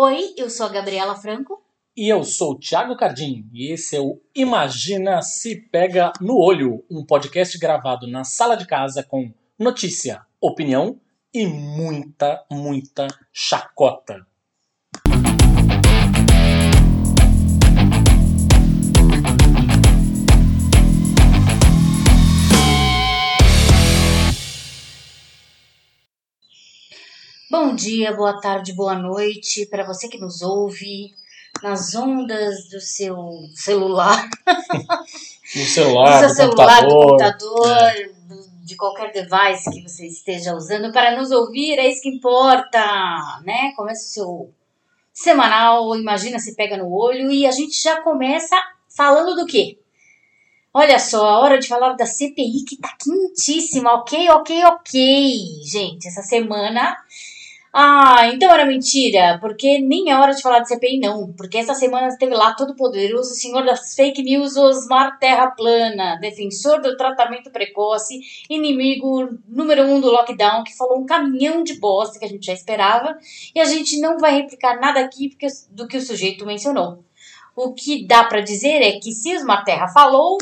Oi, eu sou a Gabriela Franco. E eu sou o Thiago Cardim, e esse é o Imagina se pega no olho, um podcast gravado na sala de casa com notícia, opinião e muita chacota. Bom dia, boa tarde, boa noite para você que nos ouve nas ondas do seu celular, do computador, de qualquer device que você esteja usando para nos ouvir, é isso que importa, né? Começa o seu semanal, Imagina se pega no olho, e a gente já começa falando do quê? Olha só, a hora de falar da CPI que tá quentíssima, ok, gente, essa semana... Ah, então era mentira, porque nem é hora de falar de CPI não, porque essa semana esteve lá todo poderoso, o senhor das fake news, Osmar Terra Plana, defensor do tratamento precoce, inimigo número 1 do lockdown, que falou um caminhão de bosta que a gente já esperava, e a gente não vai replicar nada aqui do que o sujeito mencionou. O que dá para dizer é que se Osmar Terra falou,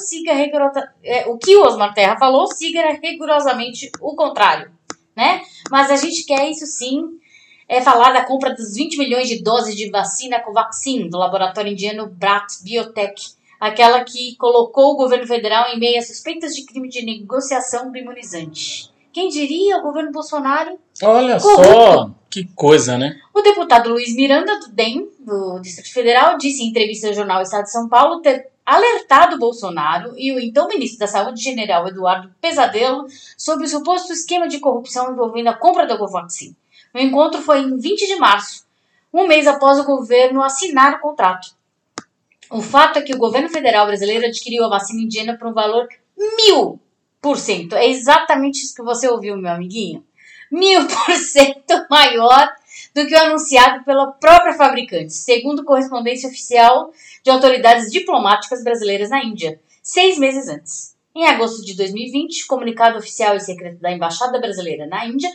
o que Osmar Terra falou, siga rigorosamente o contrário. Né? Mas a gente quer isso sim, é falar da compra dos 20 milhões de doses de vacina Covaxin, do laboratório indiano Bharat Biotech, aquela que colocou o governo federal em meio a suspeitas de crime de negociação do imunizante. Quem diria, o governo Bolsonaro? Olha só, que coisa, né? O deputado Luiz Miranda, do DEM, do Distrito Federal, disse em entrevista ao jornal Estado de São Paulo ter alertado Bolsonaro e o então ministro da Saúde, general Eduardo Pesadelo, sobre o suposto esquema de corrupção envolvendo a compra da Covaxin. O encontro foi em 20 de março, um mês após o governo assinar o contrato. O fato é que o governo federal brasileiro adquiriu a vacina indiana por um valor 1000%. É exatamente isso que você ouviu, meu amiguinho. 1000% maior do que o anunciado pela própria fabricante, segundo correspondência oficial de autoridades diplomáticas brasileiras na Índia, 6 meses antes. Em agosto de 2020, comunicado oficial e secreto da Embaixada Brasileira na Índia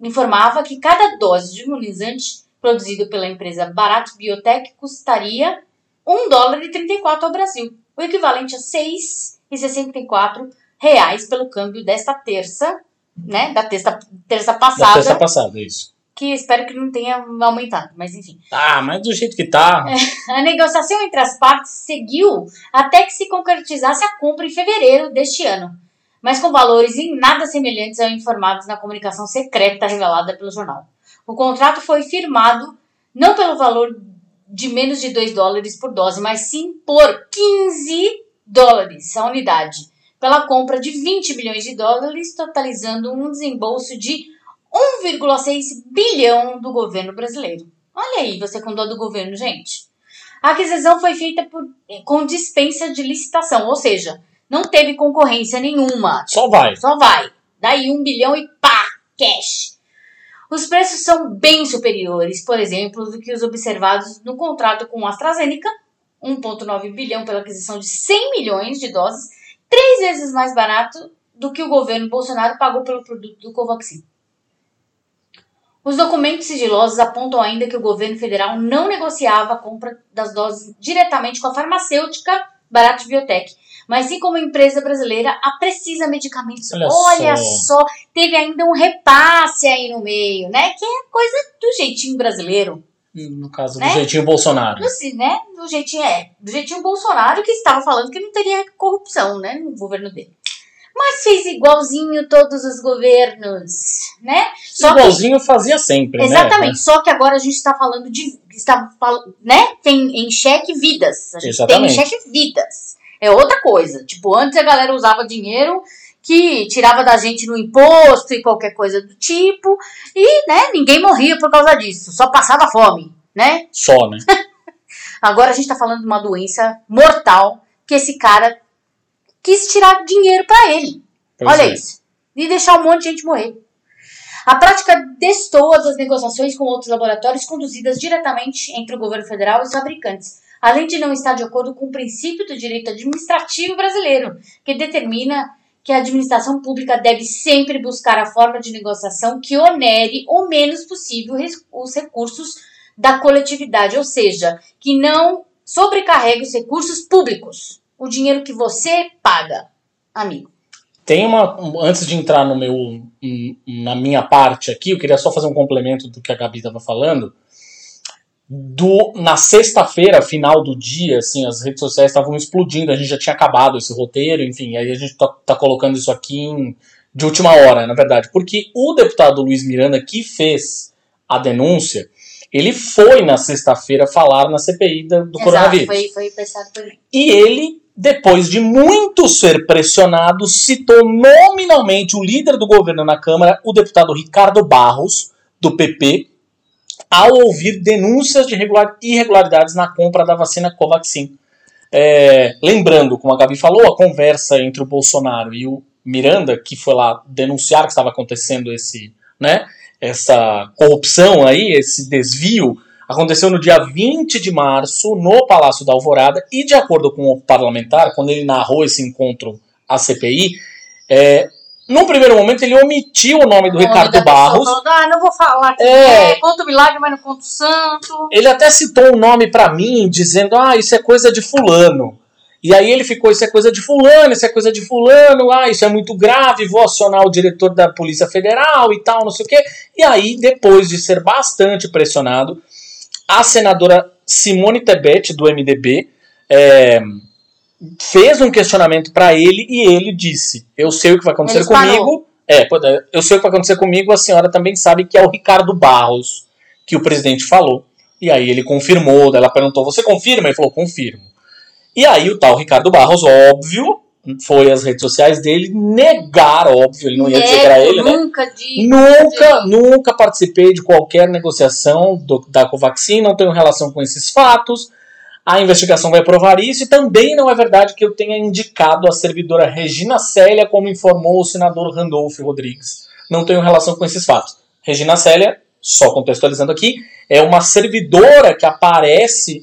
informava que cada dose de imunizante produzido pela empresa Bharat Biotech custaria $1,34 ao Brasil, o equivalente a R$6,64 pelo câmbio desta terça, né? Da terça passada. Da terça passada, isso. Que espero que não tenha aumentado, mas enfim. Ah, mas do jeito que tá... A negociação entre as partes seguiu até que se concretizasse a compra em fevereiro deste ano, mas com valores em nada semelhantes aos informados na comunicação secreta revelada pelo jornal. O contrato foi firmado não pelo valor de menos de $2 por dose, mas sim por $15 a unidade, pela compra de $20 milhões, totalizando um desembolso de 1,6 bilhão do governo brasileiro. Olha aí, você com dó do governo, gente. A aquisição foi feita com dispensa de licitação, ou seja, não teve concorrência nenhuma. Só vai. Daí 1 bilhão e pá, cash. Os preços são bem superiores, por exemplo, do que os observados no contrato com a AstraZeneca, 1,9 bilhão pela aquisição de 100 milhões de doses, 3 vezes mais barato do que o governo Bolsonaro pagou pelo produto do Covaxin. Os documentos sigilosos apontam ainda que o governo federal não negociava a compra das doses diretamente com a farmacêutica Bharat Biotech, mas sim com uma empresa brasileira, a Precisa Medicamentos. Olha só, teve ainda um repasse aí no meio, né? Que é coisa do jeitinho brasileiro. No caso, né? Do jeitinho Bolsonaro. Né? Do jeitinho Bolsonaro, que estava falando que não teria corrupção, né, no governo dele. Mas fez igualzinho todos os governos, né? Fazia sempre, exatamente, né? Exatamente, só que agora a gente está falando de... tem em xeque vidas. A gente exatamente. Tem em xeque vidas. É outra coisa. Tipo, antes a galera usava dinheiro que tirava da gente no imposto e qualquer coisa do tipo. E, né, ninguém morria por causa disso. Só passava fome, né? Só, né? Agora a gente está falando de uma doença mortal que esse cara... quis tirar dinheiro para ele. Olha isso. E deixar um monte de gente morrer. A prática destoa das negociações com outros laboratórios conduzidas diretamente entre o governo federal e os fabricantes, além de não estar de acordo com o princípio do direito administrativo brasileiro, que determina que a administração pública deve sempre buscar a forma de negociação que onere o menos possível os recursos da coletividade, ou seja, que não sobrecarregue os recursos públicos, o dinheiro que você paga, amigo. Tem uma, antes de entrar no meu, na minha parte aqui, eu queria só fazer um complemento do que a Gabi estava falando. Na sexta-feira, final do dia, assim, as redes sociais estavam explodindo, a gente já tinha acabado esse roteiro, enfim, aí a gente tá colocando isso aqui de última hora, na verdade, porque o deputado Luiz Miranda, que fez a denúncia, ele foi na sexta-feira falar na CPI do coronavírus. Foi pensado por mim. E ele, depois de muito ser pressionado, citou nominalmente o líder do governo na Câmara, o deputado Ricardo Barros, do PP, ao ouvir denúncias de irregularidades na compra da vacina Covaxin. Lembrando, como a Gabi falou, a conversa entre o Bolsonaro e o Miranda, que foi lá denunciar que estava acontecendo essa corrupção aí, esse desvio, aconteceu no dia 20 de março, no Palácio da Alvorada, e de acordo com o parlamentar, quando ele narrou esse encontro à CPI, num primeiro momento ele omitiu o nome do Ricardo Barros. Falando, não vou falar, conto o milagre, mas não conto o santo. Ele até citou um nome pra mim, dizendo, isso é coisa de fulano. E aí ele ficou, isso é coisa de fulano, isso é muito grave, vou acionar o diretor da Polícia Federal e tal, não sei o quê. E aí, depois de ser bastante pressionado, a senadora Simone Tebet, do MDB, fez um questionamento para ele e ele disse, eu sei o que vai acontecer comigo, eu sei o que vai acontecer comigo, a senhora também sabe que é o Ricardo Barros que o presidente falou. E aí ele confirmou, ela perguntou, você confirma? Ele falou, confirmo. E aí o tal Ricardo Barros, óbvio, foi às redes sociais dele negar, óbvio, ele não ia dizer que era ele, Nunca participei de qualquer negociação da Covaxin, não tenho relação com esses fatos, a investigação vai provar isso e também não é verdade que eu tenha indicado a servidora Regina Célia, como informou o senador Randolfe Rodrigues. Não tenho relação com esses fatos. Regina Célia, só contextualizando aqui, é uma servidora que aparece,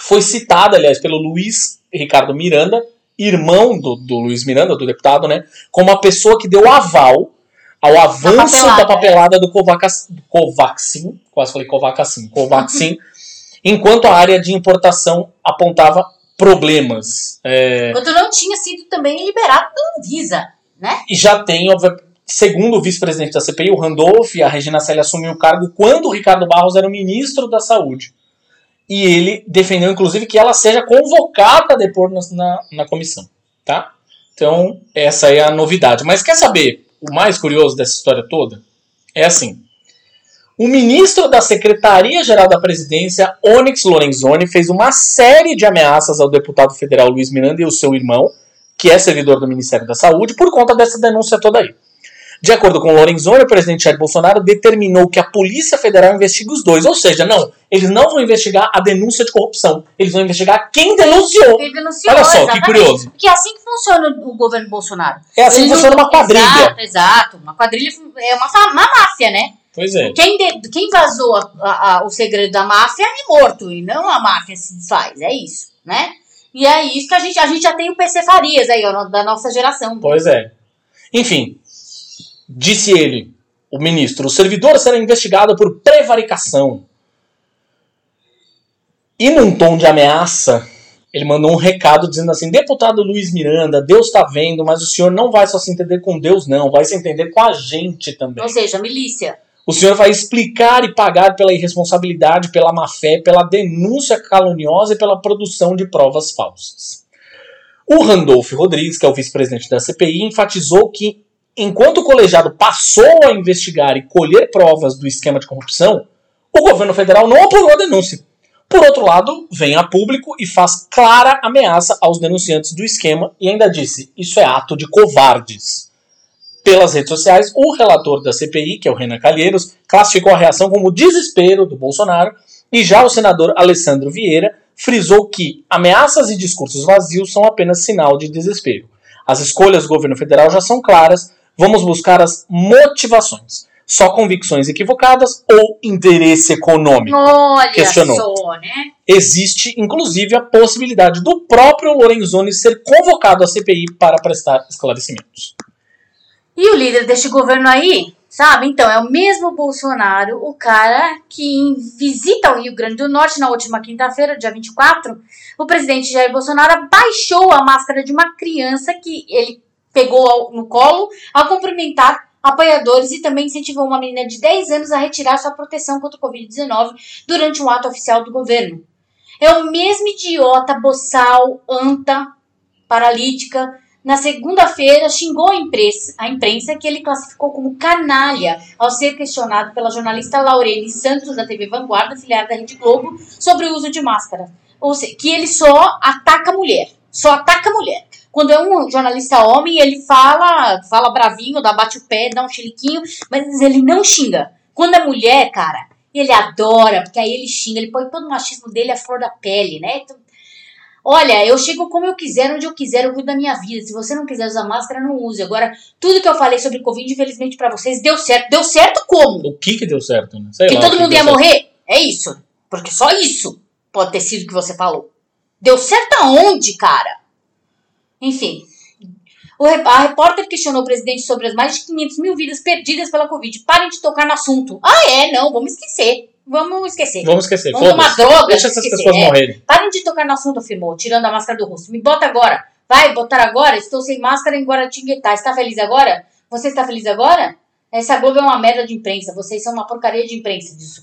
foi citada, aliás, pelo Luiz Ricardo Miranda, irmão do Luiz Miranda, do deputado, como a pessoa que deu aval ao avanço da papelada do Covaxin, quase falei Covaxin, enquanto a área de importação apontava problemas. Enquanto não tinha sido também liberado pela Anvisa, E já tem, segundo o vice-presidente da CPI, o Randolfe, a Regina Célia assumiu o cargo quando o Ricardo Barros era o ministro da Saúde. E ele defendeu, inclusive, que ela seja convocada a depor na comissão, tá? Então, essa é a novidade. Mas quer saber o mais curioso dessa história toda? É assim. O ministro da Secretaria-Geral da Presidência, Onyx Lorenzoni, fez uma série de ameaças ao deputado federal Luiz Miranda e ao seu irmão, que é servidor do Ministério da Saúde, por conta dessa denúncia toda aí. De acordo com Lorenzoni, o presidente Jair Bolsonaro determinou que a Polícia Federal investigue os dois. Ou seja, eles não vão investigar a denúncia de corrupção. Eles vão investigar quem denunciou. Olha só, exatamente. Que curioso. Porque é assim que funciona o governo Bolsonaro. É assim que funciona uma quadrilha. Exato. Uma quadrilha é uma máfia, Pois é. Quem vazou o segredo da máfia é morto. E não a máfia se desfaz. É isso, E é isso que a gente já tem o PC Farias aí, da nossa geração. Pois é. Enfim... Disse ele, o ministro, o servidor será investigado por prevaricação. E num tom de ameaça, ele mandou um recado dizendo assim, deputado Luiz Miranda, Deus está vendo, mas o senhor não vai só se entender com Deus, não. Vai se entender com a gente também. Ou seja, milícia. O senhor vai explicar e pagar pela irresponsabilidade, pela má-fé, pela denúncia caluniosa e pela produção de provas falsas. O Randolfe Rodrigues, que é o vice-presidente da CPI, enfatizou que enquanto o colegiado passou a investigar e colher provas do esquema de corrupção, o governo federal não apurou a denúncia. Por outro lado, vem a público e faz clara ameaça aos denunciantes do esquema e ainda disse, isso é ato de covardes. Pelas redes sociais, o relator da CPI, que é o Renan Calheiros, classificou a reação como desespero do Bolsonaro e já o senador Alessandro Vieira frisou que ameaças e discursos vazios são apenas sinal de desespero. As escolhas do governo federal já são claras. Vamos buscar as motivações. Só convicções equivocadas ou interesse econômico? Olha, questionou. Existe, inclusive, a possibilidade do próprio Lorenzoni ser convocado à CPI para prestar esclarecimentos. E o líder deste governo aí, Sabe? Então, é o mesmo Bolsonaro, o cara que visita o Rio Grande do Norte na última quinta-feira, dia 24, o presidente Jair Bolsonaro abaixou a máscara de uma criança que ele pegou no colo ao cumprimentar apoiadores e também incentivou uma menina de 10 anos a retirar sua proteção contra o Covid-19 durante um ato oficial do governo. É o mesmo idiota, boçal, anta, paralítica. Na segunda-feira, xingou a imprensa que ele classificou como canalha ao ser questionado pela jornalista Laureli Santos, da TV Vanguarda, afiliada da Rede Globo, sobre o uso de máscara. Ou seja, que ele só ataca a mulher. Só ataca a mulher. Quando é um jornalista homem, ele fala bravinho, dá bate o pé, dá um chiliquinho, mas ele não xinga. Quando é mulher, cara, ele adora, porque aí ele xinga, ele põe todo o machismo dele à flor da pele, né? Olha, eu chego como eu quiser, onde eu quiser, eu cuido da minha vida. Se você não quiser usar máscara, não use. Agora, tudo que eu falei sobre Covid, infelizmente pra vocês, deu certo. Deu certo como? O que deu certo, né? Sei que lá, todo mundo ia morrer? É isso. Porque só isso pode ter sido o que você falou. Deu certo aonde, cara? Enfim. A repórter questionou o presidente sobre as mais de 500 mil vidas perdidas pela Covid. Parem de tocar no assunto. Ah, é? Não, vamos esquecer. Vamos tomar drogas. Deixa essas pessoas morrerem. Parem de tocar no assunto, afirmou, tirando a máscara do rosto. Me bota agora. Vai botar agora? Estou sem máscara em Guaratinguetá. Está feliz agora? Você está feliz agora? Essa Globo é uma merda de imprensa. Vocês são uma porcaria de imprensa, disse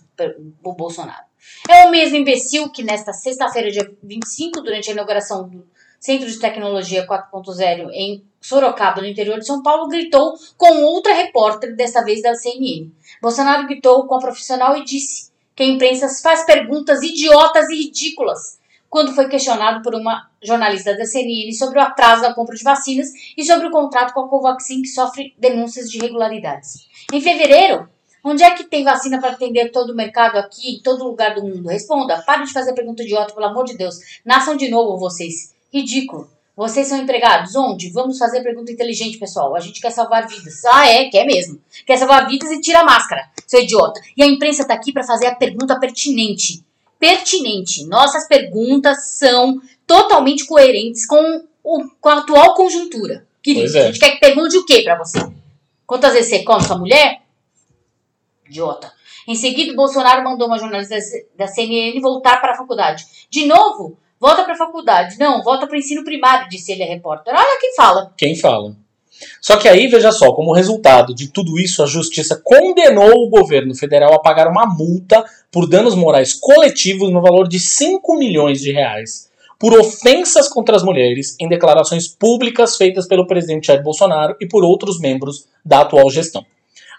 o Bolsonaro. É o mesmo imbecil que nesta sexta-feira, dia 25, durante a inauguração do Centro de Tecnologia 4.0 em Sorocaba, no interior de São Paulo, gritou com outra repórter, desta vez da CNN. Bolsonaro gritou com a profissional e disse que a imprensa faz perguntas idiotas e ridículas, quando foi questionado por uma jornalista da CNN sobre o atraso da compra de vacinas e sobre o contrato com a Covaxin, que sofre denúncias de irregularidades. Em fevereiro, onde é que tem vacina para atender todo o mercado aqui, em todo lugar do mundo? Responda, pare de fazer pergunta idiota, pelo amor de Deus. Nasçam de novo vocês. Ridículo. Vocês são empregados? Onde? Vamos fazer pergunta inteligente, pessoal. A gente quer salvar vidas. Ah, é? Quer mesmo. Quer salvar vidas e tira a máscara, seu idiota. E a imprensa tá aqui para fazer a pergunta pertinente. Pertinente. Nossas perguntas são totalmente coerentes com a atual conjuntura. Querido, a gente quer que pergunte o quê pra você? Quantas vezes você come sua mulher? Idiota. Em seguida, Bolsonaro mandou uma jornalista da CNN voltar para a faculdade. De novo? Volta para a faculdade. Não, volta para o ensino primário, disse ele a repórter. Olha quem fala. Quem fala. Só que aí, veja só, como resultado de tudo isso, a justiça condenou o governo federal a pagar uma multa por danos morais coletivos no valor de 5 milhões de reais por ofensas contra as mulheres em declarações públicas feitas pelo presidente Jair Bolsonaro e por outros membros da atual gestão.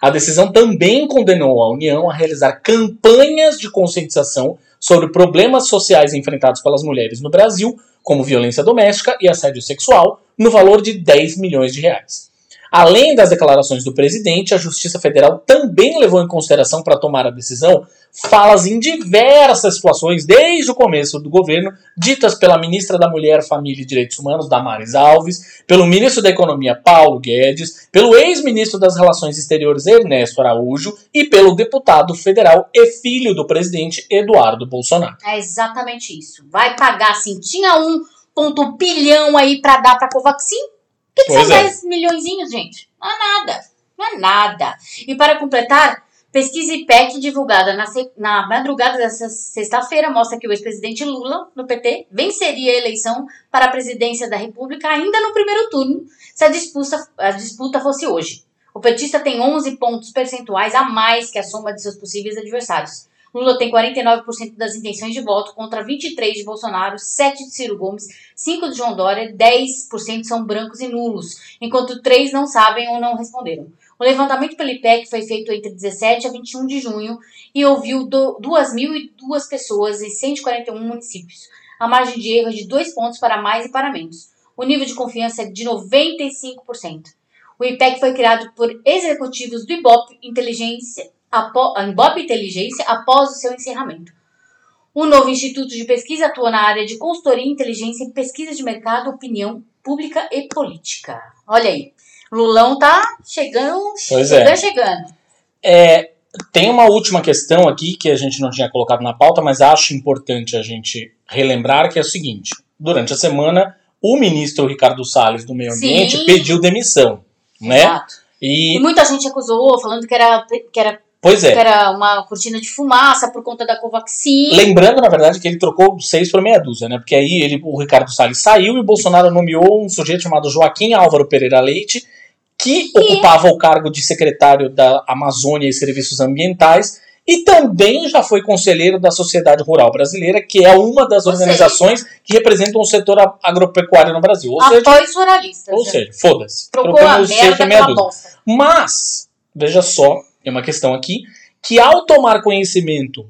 A decisão também condenou a União a realizar campanhas de conscientização sobre problemas sociais enfrentados pelas mulheres no Brasil, como violência doméstica e assédio sexual, no valor de 10 milhões de reais. Além das declarações do presidente, a Justiça Federal também levou em consideração para tomar a decisão falas em diversas situações desde o começo do governo, ditas pela ministra da Mulher, Família e Direitos Humanos, Damares Alves, pelo ministro da Economia, Paulo Guedes, pelo ex-ministro das Relações Exteriores, Ernesto Araújo, e pelo deputado federal e filho do presidente, Eduardo Bolsonaro. É exatamente isso. Vai pagar, assim, tinha 1 bilhão aí para dar para Covaxin? O que são 10 milhõezinhos, gente? Não é nada. Não é nada. E para completar, pesquisa IPEC divulgada na madrugada dessa sexta-feira mostra que o ex-presidente Lula, no PT, venceria a eleição para a presidência da República ainda no primeiro turno, se a disputa fosse hoje. O petista tem 11 pontos percentuais a mais que a soma de seus possíveis adversários. Lula tem 49% das intenções de voto contra 23% de Bolsonaro, 7% de Ciro Gomes, 5% de João Dória, 10% são brancos e nulos, enquanto 3% não sabem ou não responderam. O levantamento pelo IPEC foi feito entre 17 a 21 de junho e ouviu 2.002 pessoas em 141 municípios. A margem de erro é de 2 pontos para mais e para menos. O nível de confiança é de 95%. O IPEC foi criado por executivos do Ibope Inteligência após o seu encerramento. O novo Instituto de Pesquisa atua na área de consultoria, inteligência e pesquisa de mercado, opinião pública e política. Olha aí, Lulão tá chegando. Tem uma última questão aqui que a gente não tinha colocado na pauta, mas acho importante a gente relembrar, que é o seguinte: durante a semana, o ministro Ricardo Salles do Meio Ambiente pediu demissão, né? Exato. E muita gente acusou, falando que era pois é. Que era uma cortina de fumaça por conta da Covaxin. Lembrando, na verdade, que ele trocou 6 por meia dúzia, né? Porque aí o Ricardo Salles saiu e o Bolsonaro nomeou um sujeito chamado Joaquim Álvaro Pereira Leite, que ocupava o cargo de secretário da Amazônia e Serviços Ambientais e também já foi conselheiro da Sociedade Rural Brasileira, que é uma das organizações que representam o setor agropecuário no Brasil. Após ruralistas. Ou seja, foda-se. Trocou a merda pela bosta. Mas, veja só, é uma questão aqui, que ao tomar conhecimento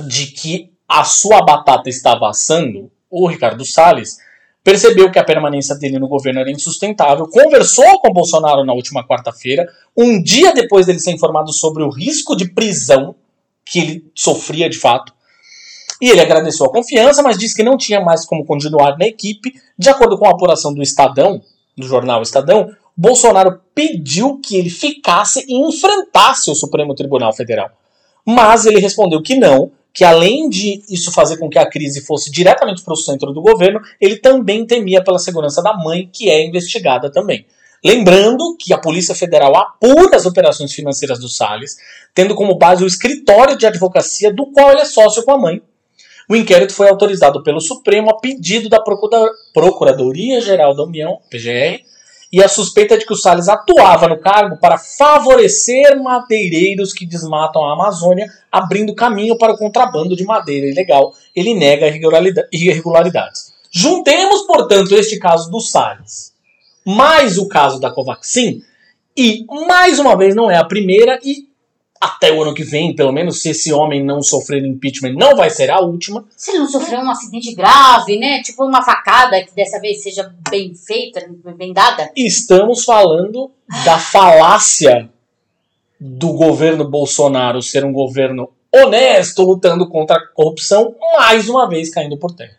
de que a sua batata estava assando, o Ricardo Salles percebeu que a permanência dele no governo era insustentável, conversou com Bolsonaro na última quarta-feira, um dia depois dele ser informado sobre o risco de prisão que ele sofria de fato, e ele agradeceu a confiança, mas disse que não tinha mais como continuar na equipe. De acordo com a apuração do Estadão, do jornal Estadão, Bolsonaro pediu que ele ficasse e enfrentasse o Supremo Tribunal Federal, mas ele respondeu que não, que além de isso fazer com que a crise fosse diretamente para o centro do governo, ele também temia pela segurança da mãe, que é investigada também. Lembrando que a Polícia Federal apura as operações financeiras do Salles, tendo como base o escritório de advocacia do qual ele é sócio com a mãe. O inquérito foi autorizado pelo Supremo a pedido da Procuradoria-Geral da União, PGR, e a suspeita de que o Salles atuava no cargo para favorecer madeireiros que desmatam a Amazônia, abrindo caminho para o contrabando de madeira ilegal. Ele nega irregularidades. Juntemos, portanto, este caso do Salles, mais o caso da Covaxin, e, mais uma vez, não é a primeira, e até o ano que vem, pelo menos, se esse homem não sofrer impeachment, não vai ser a última. Se ele não sofrer um acidente grave, né? Tipo uma facada que dessa vez seja bem feita, bem dada. Estamos falando da falácia do governo Bolsonaro ser um governo honesto, lutando contra a corrupção, mais uma vez caindo por terra.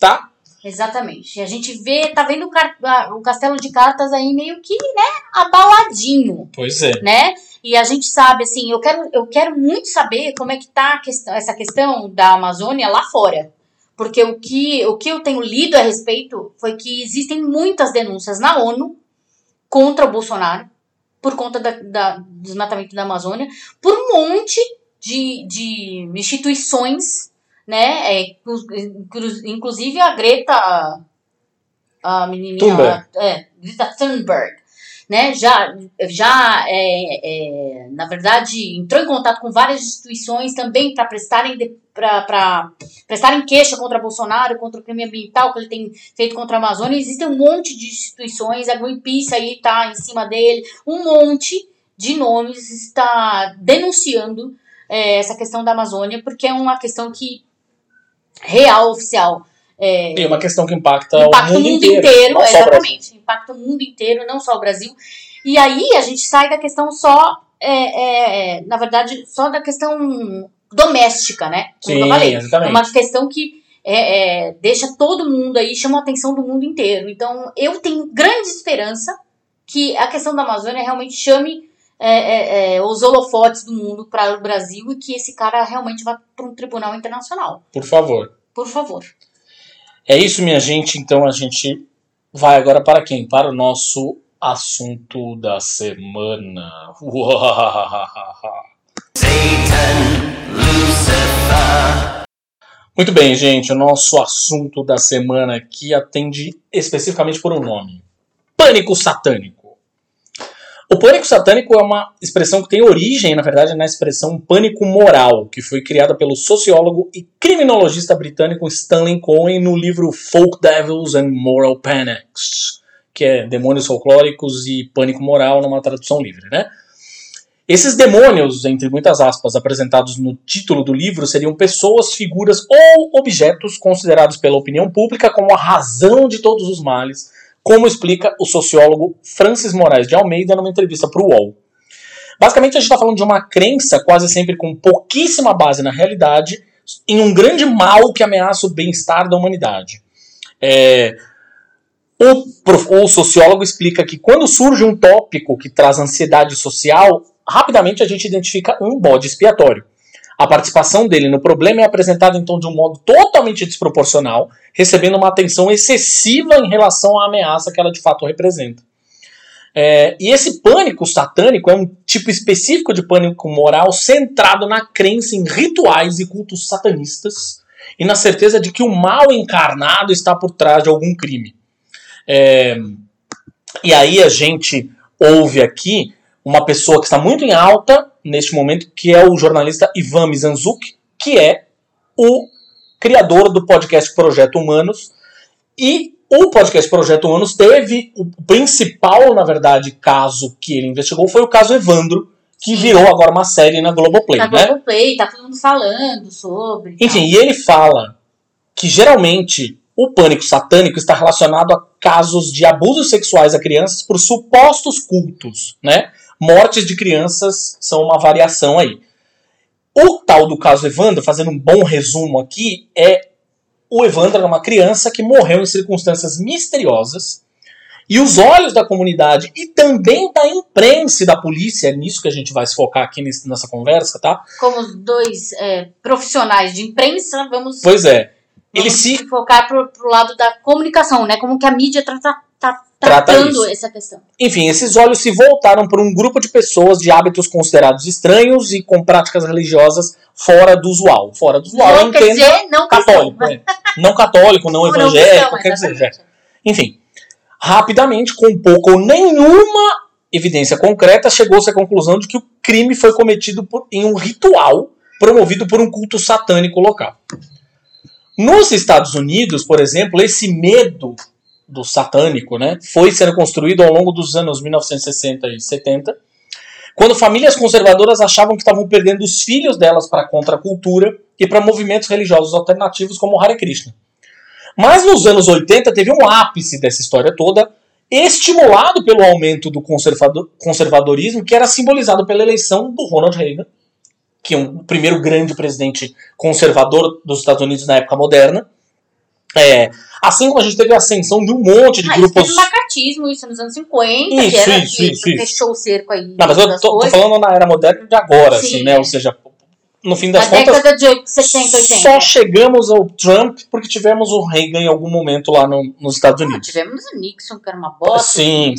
Tá? Exatamente. E a gente tá vendo o castelo de cartas aí meio que, né, abaladinho. Pois é. Né? E a gente sabe, assim, eu quero muito saber como é que tá essa questão da Amazônia lá fora. Porque o que eu tenho lido a respeito foi que existem muitas denúncias na ONU contra o Bolsonaro, por conta do desmatamento da Amazônia, por um monte de instituições, né, inclusive a Greta, a menininha Thunberg. Greta Thunberg. Né, na verdade, entrou em contato com várias instituições também para prestarem queixa contra Bolsonaro, contra o crime ambiental que ele tem feito contra a Amazônia. Existe um monte de instituições, a Greenpeace aí está em cima dele, um monte de nomes está denunciando essa questão da Amazônia, porque é uma questão que real, oficial. É uma questão que impacta o mundo inteiro, exatamente. Impacta o mundo inteiro, não só o Brasil. E aí a gente sai da questão na verdade, só da questão doméstica, né? Como sim, eu falei. Exatamente. É uma questão que deixa todo mundo aí, chama a atenção do mundo inteiro. Então, eu tenho grande esperança que a questão da Amazônia realmente chame os holofotes do mundo para o Brasil e que esse cara realmente vá para um tribunal internacional. Por favor. Por favor. É isso, minha gente. Então a gente vai agora para quem? Para o nosso assunto da semana. Satan, muito bem, gente. O nosso assunto da semana aqui atende especificamente por um nome. Pânico satânico. O pânico satânico é uma expressão que tem origem, na verdade, na expressão pânico moral, que foi criada pelo sociólogo e criminologista britânico Stanley Cohen no livro Folk Devils and Moral Panics, que é Demônios Folclóricos e Pânico Moral numa tradução livre, né? Esses demônios, entre muitas aspas, apresentados no título do livro seriam pessoas, figuras ou objetos considerados pela opinião pública como a razão de todos os males, como explica o sociólogo Francis Moraes de Almeida numa entrevista para o UOL. Basicamente, a gente está falando de uma crença, quase sempre com pouquíssima base na realidade, em um grande mal que ameaça o bem-estar da humanidade. O sociólogo explica que quando surge um tópico que traz ansiedade social, rapidamente a gente identifica um bode expiatório. A participação dele no problema é apresentada, então, de um modo totalmente desproporcional, recebendo uma atenção excessiva em relação à ameaça que ela de fato representa. E esse pânico satânico é um tipo específico de pânico moral centrado na crença em rituais e cultos satanistas e na certeza de que o mal encarnado está por trás de algum crime. E aí a gente ouve aqui uma pessoa que está muito em alta neste momento, que é o jornalista Ivan Mizanzuki, que é o criador do podcast Projeto Humanos. E o podcast Projeto Humanos teve o principal, na verdade, caso que ele investigou, foi o caso Evandro, que virou agora uma série na Globoplay. Na Globoplay, né? Tá todo mundo falando sobre... Enfim, e ele fala que geralmente o pânico satânico está relacionado a casos de abusos sexuais a crianças por supostos cultos, né? Mortes de crianças são uma variação aí. O tal do caso Evandro, fazendo um bom resumo aqui, o Evandro era uma criança que morreu em circunstâncias misteriosas e os olhos da comunidade e também da imprensa e da polícia, é nisso que a gente vai se focar aqui nessa conversa, tá? Como dois profissionais de imprensa, vamos focar pro lado da comunicação, né? Como que a mídia trata essa questão. Enfim, esses olhos se voltaram para um grupo de pessoas de hábitos considerados estranhos e com práticas religiosas fora do usual. Fora do usual, não, quer dizer, não católico. Não católico, não evangélico, não quer dizer. É. Enfim, rapidamente, com pouco ou nenhuma evidência concreta, chegou-se à conclusão de que o crime foi cometido em um ritual promovido por um culto satânico local. Nos Estados Unidos, por exemplo, esse medo do satânico, né, foi sendo construído ao longo dos anos 1960 e 70, quando famílias conservadoras achavam que estavam perdendo os filhos delas para a contracultura e para movimentos religiosos alternativos como Hare Krishna. Mas nos anos 80 teve um ápice dessa história toda, estimulado pelo aumento do conservadorismo, que era simbolizado pela eleição do Ronald Reagan, que é o primeiro grande presidente conservador dos Estados Unidos na época moderna. Assim como a gente teve a ascensão de um monte de grupos... Isso teve macartismo, isso nos anos 50, que fechou o cerco aí. Não, mas eu tô falando na era moderna de agora, assim, né? Ou seja, no fim das contas... Na década de 70, 80. Só chegamos ao Trump porque tivemos o Reagan em algum momento lá nos Estados Unidos. Tivemos o Nixon, que era uma bosta. Sim.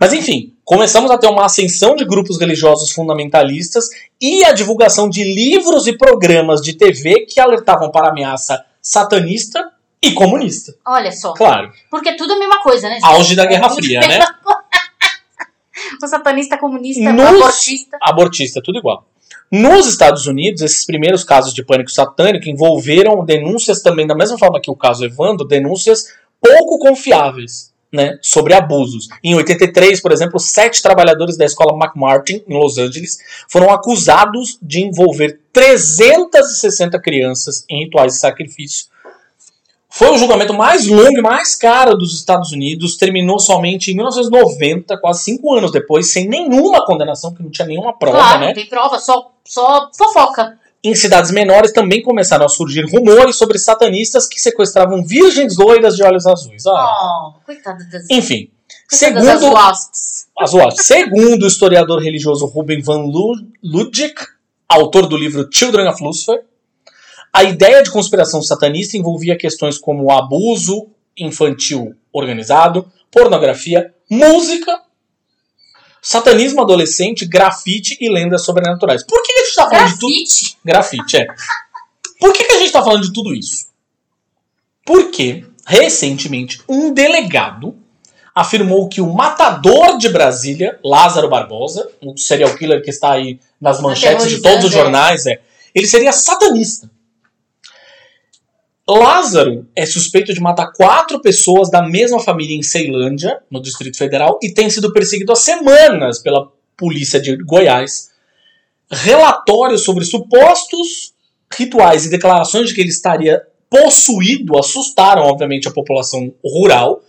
Mas enfim, começamos a ter uma ascensão de grupos religiosos fundamentalistas e a divulgação de livros e programas de TV que alertavam para a ameaça satanista e comunista. Olha só. Claro. Porque é tudo a mesma coisa, né? Auge da Guerra Fria, né? O satanista, comunista, abortista. Abortista, tudo igual. Nos Estados Unidos, esses primeiros casos de pânico satânico envolveram denúncias também, da mesma forma que o caso Evandro, denúncias pouco confiáveis, né, sobre abusos. Em 83, por exemplo, 7 trabalhadores da escola McMartin, em Los Angeles, foram acusados de envolver 360 crianças em rituais de sacrifício. Foi o julgamento mais longo e mais caro dos Estados Unidos, terminou somente em 1990, quase 5 anos depois, sem nenhuma condenação, porque não tinha nenhuma prova. Claro, né? Não tem prova, só fofoca. Em cidades menores também começaram a surgir rumores sobre satanistas que sequestravam virgens loiras de olhos azuis. Coitado das... Enfim. Segundo o historiador religioso Ruben van Ludwijk, autor do livro Children of Lucifer, a ideia de conspiração satanista envolvia questões como abuso infantil organizado, pornografia, música, satanismo adolescente, grafite e lendas sobrenaturais. Por que a gente tá falando de tudo isso? Grafite, Por que a gente tá falando de tudo isso? Porque, recentemente, um delegado afirmou que o matador de Brasília, Lázaro Barbosa, um serial killer que está aí nas manchetes de todos os jornais, ele seria satanista. Lázaro é suspeito de matar 4 pessoas da mesma família em Ceilândia, no Distrito Federal, e tem sido perseguido há semanas pela polícia de Goiás. Relatórios sobre supostos rituais e declarações de que ele estaria possuído assustaram, obviamente, a população rural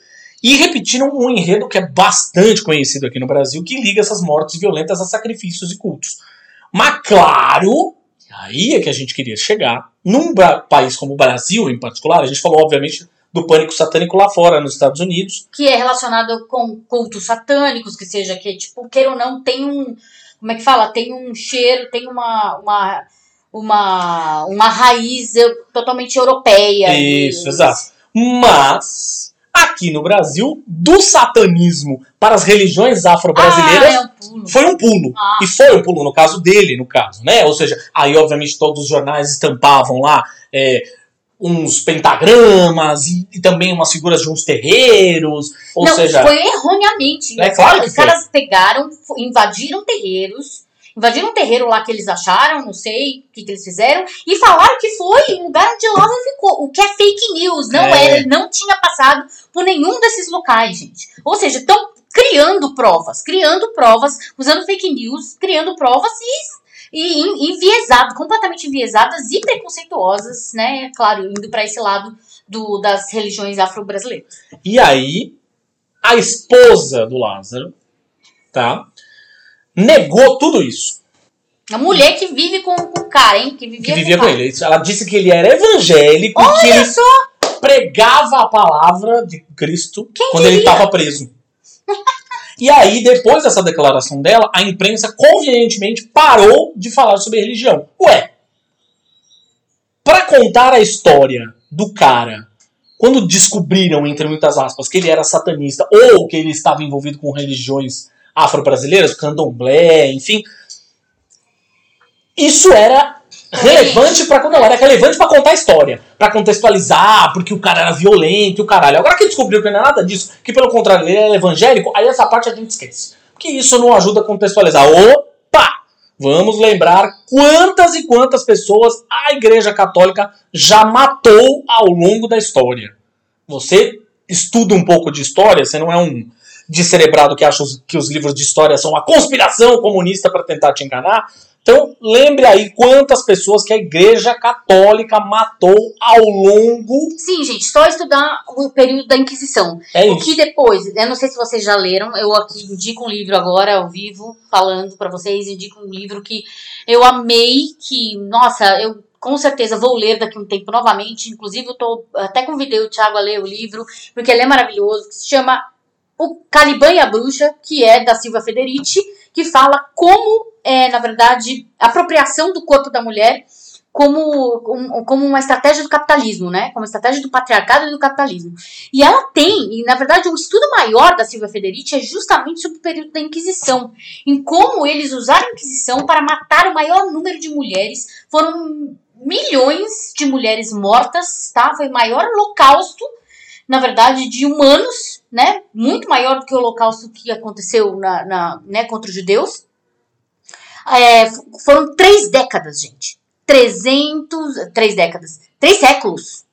e repetiram um enredo que é bastante conhecido aqui no Brasil, que liga essas mortes violentas a sacrifícios e cultos. Mas claro... Aí é que a gente queria chegar, num país como o Brasil em particular, a gente falou obviamente do pânico satânico lá fora, nos Estados Unidos. Que é relacionado com cultos satânicos, que seja que, tipo, queira ou não, tem um, como é que fala? Tem um cheiro, tem uma raiz totalmente europeia. Isso, exato. Mas... aqui no Brasil, do satanismo para as religiões afro-brasileiras, foi um pulo. E foi um pulo no caso dele, né? Ou seja, aí obviamente todos os jornais estampavam lá uns pentagramas e também umas figuras de uns terreiros. Ou seja, foi erroneamente. É claro que os caras pegaram, invadiram terreiros. Invadiram um terreiro lá que eles acharam, não sei o que eles fizeram, e falaram que foi um lugar onde Lázaro ficou, o que é fake news, não era, ele não tinha passado por nenhum desses locais, gente. Ou seja, estão criando provas, usando fake news, criando provas e enviesadas, completamente enviesadas e preconceituosas, né, claro, indo para esse lado das religiões afro-brasileiras. E aí, a esposa do Lázaro, tá? Negou tudo isso. A mulher que vive com o cara, hein? Que vivia com ele. Ela disse que ele era evangélico. Olha que ele pregava a palavra de Cristo quando ele estava preso. E aí, depois dessa declaração dela, a imprensa convenientemente parou de falar sobre religião. Ué, pra contar a história do cara, quando descobriram, entre muitas aspas, que ele era satanista ou que ele estava envolvido com religiões afro-brasileiras, candomblé, enfim. Isso era relevante pra quando era relevante pra contar a história, pra contextualizar, porque o cara era violento e o caralho. Agora que descobriu que não é nada disso, que pelo contrário ele era evangélico, aí essa parte a gente esquece. Porque isso não ajuda a contextualizar. Opa! Vamos lembrar quantas e quantas pessoas a Igreja Católica já matou ao longo da história. Você estuda um pouco de história, você não é um descerebrado que acha que os livros de história são uma conspiração comunista para tentar te enganar. Então, lembre aí quantas pessoas que a Igreja Católica matou ao longo... Sim, gente, só estudar o período da Inquisição. Que depois, eu não sei se vocês já leram, eu aqui indico um livro agora, ao vivo, falando para vocês, indico um livro que eu amei, que, nossa, eu com certeza vou ler daqui a um tempo novamente, inclusive eu até convidei o Thiago a ler o livro, porque ele é maravilhoso, que se chama... O Caliban e a Bruxa, que é da Silvia Federici, que fala como, na verdade, a apropriação do corpo da mulher como uma estratégia do capitalismo, né? Como estratégia do patriarcado e do capitalismo. E ela tem, e na verdade o estudo maior da Silvia Federici é justamente sobre o período da Inquisição, em como eles usaram a Inquisição para matar o maior número de mulheres, foram milhões de mulheres mortas, tá? Foi o maior holocausto, na verdade, de humanos, né, muito maior do que o holocausto que aconteceu contra os judeus. Foram 3 décadas, gente. 3 séculos.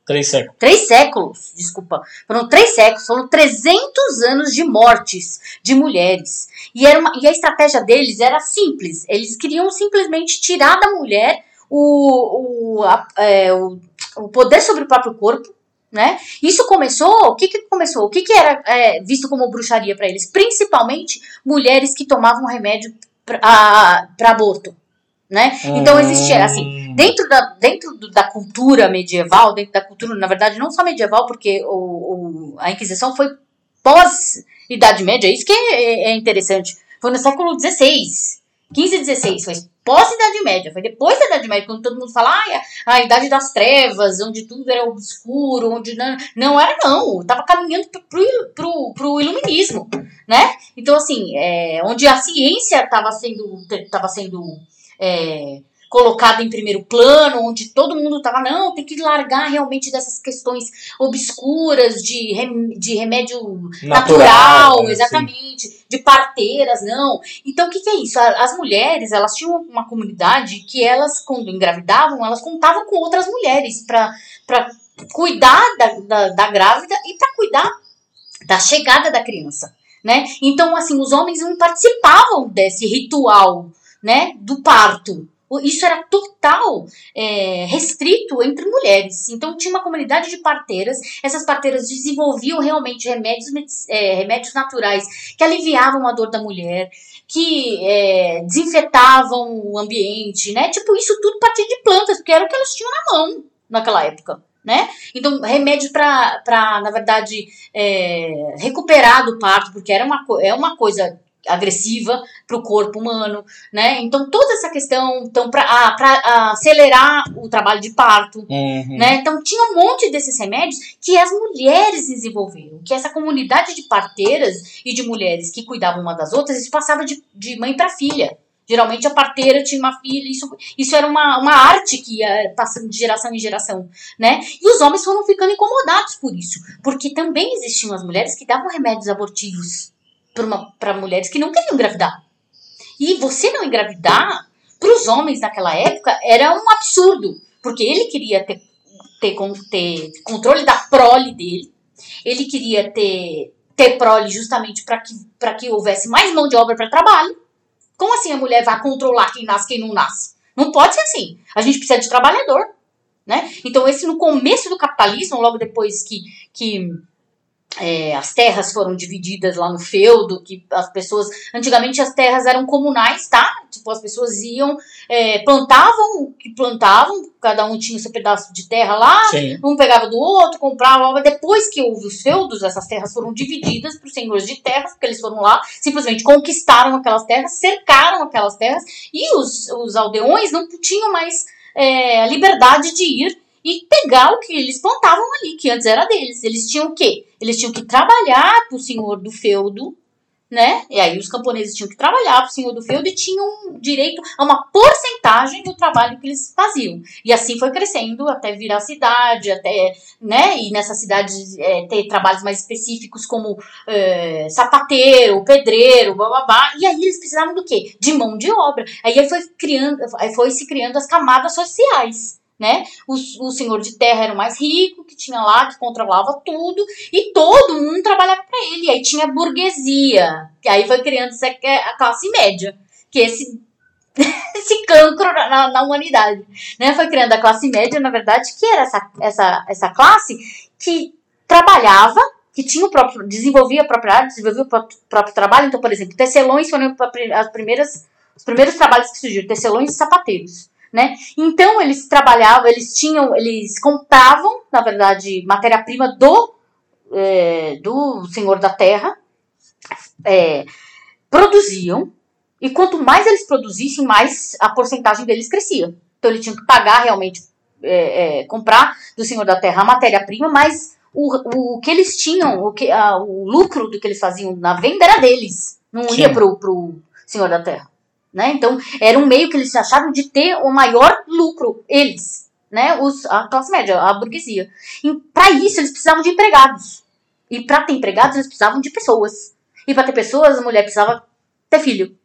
Foram 3 séculos, foram 300 anos de mortes de mulheres. E a estratégia deles era simples. Eles queriam simplesmente tirar da mulher o poder sobre o próprio corpo, né? Isso começou, o que começou? O que era visto como bruxaria para eles? Principalmente mulheres que tomavam remédio para aborto, né? Então existia, assim, dentro da cultura medieval, dentro da cultura, na verdade, não só medieval, porque a Inquisição foi pós-Idade Média, isso que é interessante, foi no século XVI, 15 e 16, foi pós-Idade Média, foi depois da Idade Média, quando todo mundo fala a Idade das Trevas, onde tudo era obscuro, onde não era, estava caminhando pro iluminismo, né? Então, assim, onde a ciência estava sendo colocada em primeiro plano, onde todo mundo estava, não, tem que largar realmente dessas questões obscuras de remédio natural, exatamente, sim. De parteiras, não. Então, o que é isso? As mulheres, elas tinham uma comunidade que elas, quando engravidavam, elas contavam com outras mulheres para cuidar da grávida e para cuidar da chegada da criança, né? Então, assim, os homens não participavam desse ritual, né, do parto. Isso era total restrito entre mulheres. Então tinha uma comunidade de parteiras. Essas parteiras desenvolviam realmente remédios naturais que aliviavam a dor da mulher, que desinfetavam o ambiente, né? Tipo, isso tudo partia de plantas, porque era o que elas tinham na mão naquela época, né? Então, remédio para, na verdade, recuperar do parto, porque era uma coisa agressiva para o corpo humano, né? Então toda essa questão, então, para acelerar o trabalho de parto, né? Então tinha um monte desses remédios que as mulheres desenvolveram, que essa comunidade de parteiras e de mulheres que cuidavam uma das outras, isso passava de mãe para filha. Geralmente a parteira tinha uma filha, isso era uma arte que ia passando de geração em geração, né? E os homens foram ficando incomodados por isso, porque também existiam as mulheres que davam remédios abortivos para mulheres que não queriam engravidar. E você não engravidar, para os homens naquela época, era um absurdo, porque ele queria ter controle da prole dele, ele queria ter prole justamente para que houvesse mais mão de obra para trabalho. Como assim a mulher vai controlar quem nasce e quem não nasce? Não pode ser assim. A gente precisa de trabalhador, né? Então, esse no começo do capitalismo, logo depois que as terras foram divididas lá no feudo, que as pessoas... Antigamente as terras eram comunais, tá? Tipo, as pessoas iam, plantavam, cada um tinha o seu pedaço de terra lá, sim, um pegava do outro, comprava. Depois que houve os feudos, essas terras foram divididas para os senhores de terras, porque eles foram lá, simplesmente conquistaram aquelas terras, cercaram aquelas terras, e os aldeões não tinham mais a liberdade de ir e pegar o que eles plantavam ali, que antes era deles. Eles tinham o quê? Eles tinham que trabalhar pro senhor do feudo, né? E aí os camponeses tinham que trabalhar pro senhor do feudo e tinham direito a uma porcentagem do trabalho que eles faziam. E assim foi crescendo até virar cidade, até, né? E nessa cidade ter trabalhos mais específicos como sapateiro, pedreiro, bababá. E aí eles precisavam do quê? De mão de obra. Aí foi se criando as camadas sociais, né? O senhor de terra era o mais rico, que tinha lá, que controlava tudo, e todo mundo trabalhava para ele. E aí tinha a burguesia, que aí foi criando a classe média, que esse cancro na humanidade, né? Foi criando a classe média, na verdade, que era essa classe que trabalhava, que tinha desenvolvia a própria área, desenvolvia o próprio trabalho. Então, por exemplo, tecelões foram os primeiros trabalhos que surgiram, tecelões e sapateiros, né? Então eles trabalhavam, eles compravam, na verdade, matéria-prima do senhor da terra, produziam, e quanto mais eles produzissem, mais a porcentagem deles crescia. Então ele tinha que pagar realmente, comprar do senhor da terra a matéria-prima, mas o que eles tinham, o lucro do que eles faziam na venda era deles, não ia pro senhor da terra, né? Então, era um meio que eles acharam de ter o maior lucro, eles, né? A classe média, a burguesia. E para isso, eles precisavam de empregados. E para ter empregados, eles precisavam de pessoas. E para ter pessoas, a mulher precisava ter filho.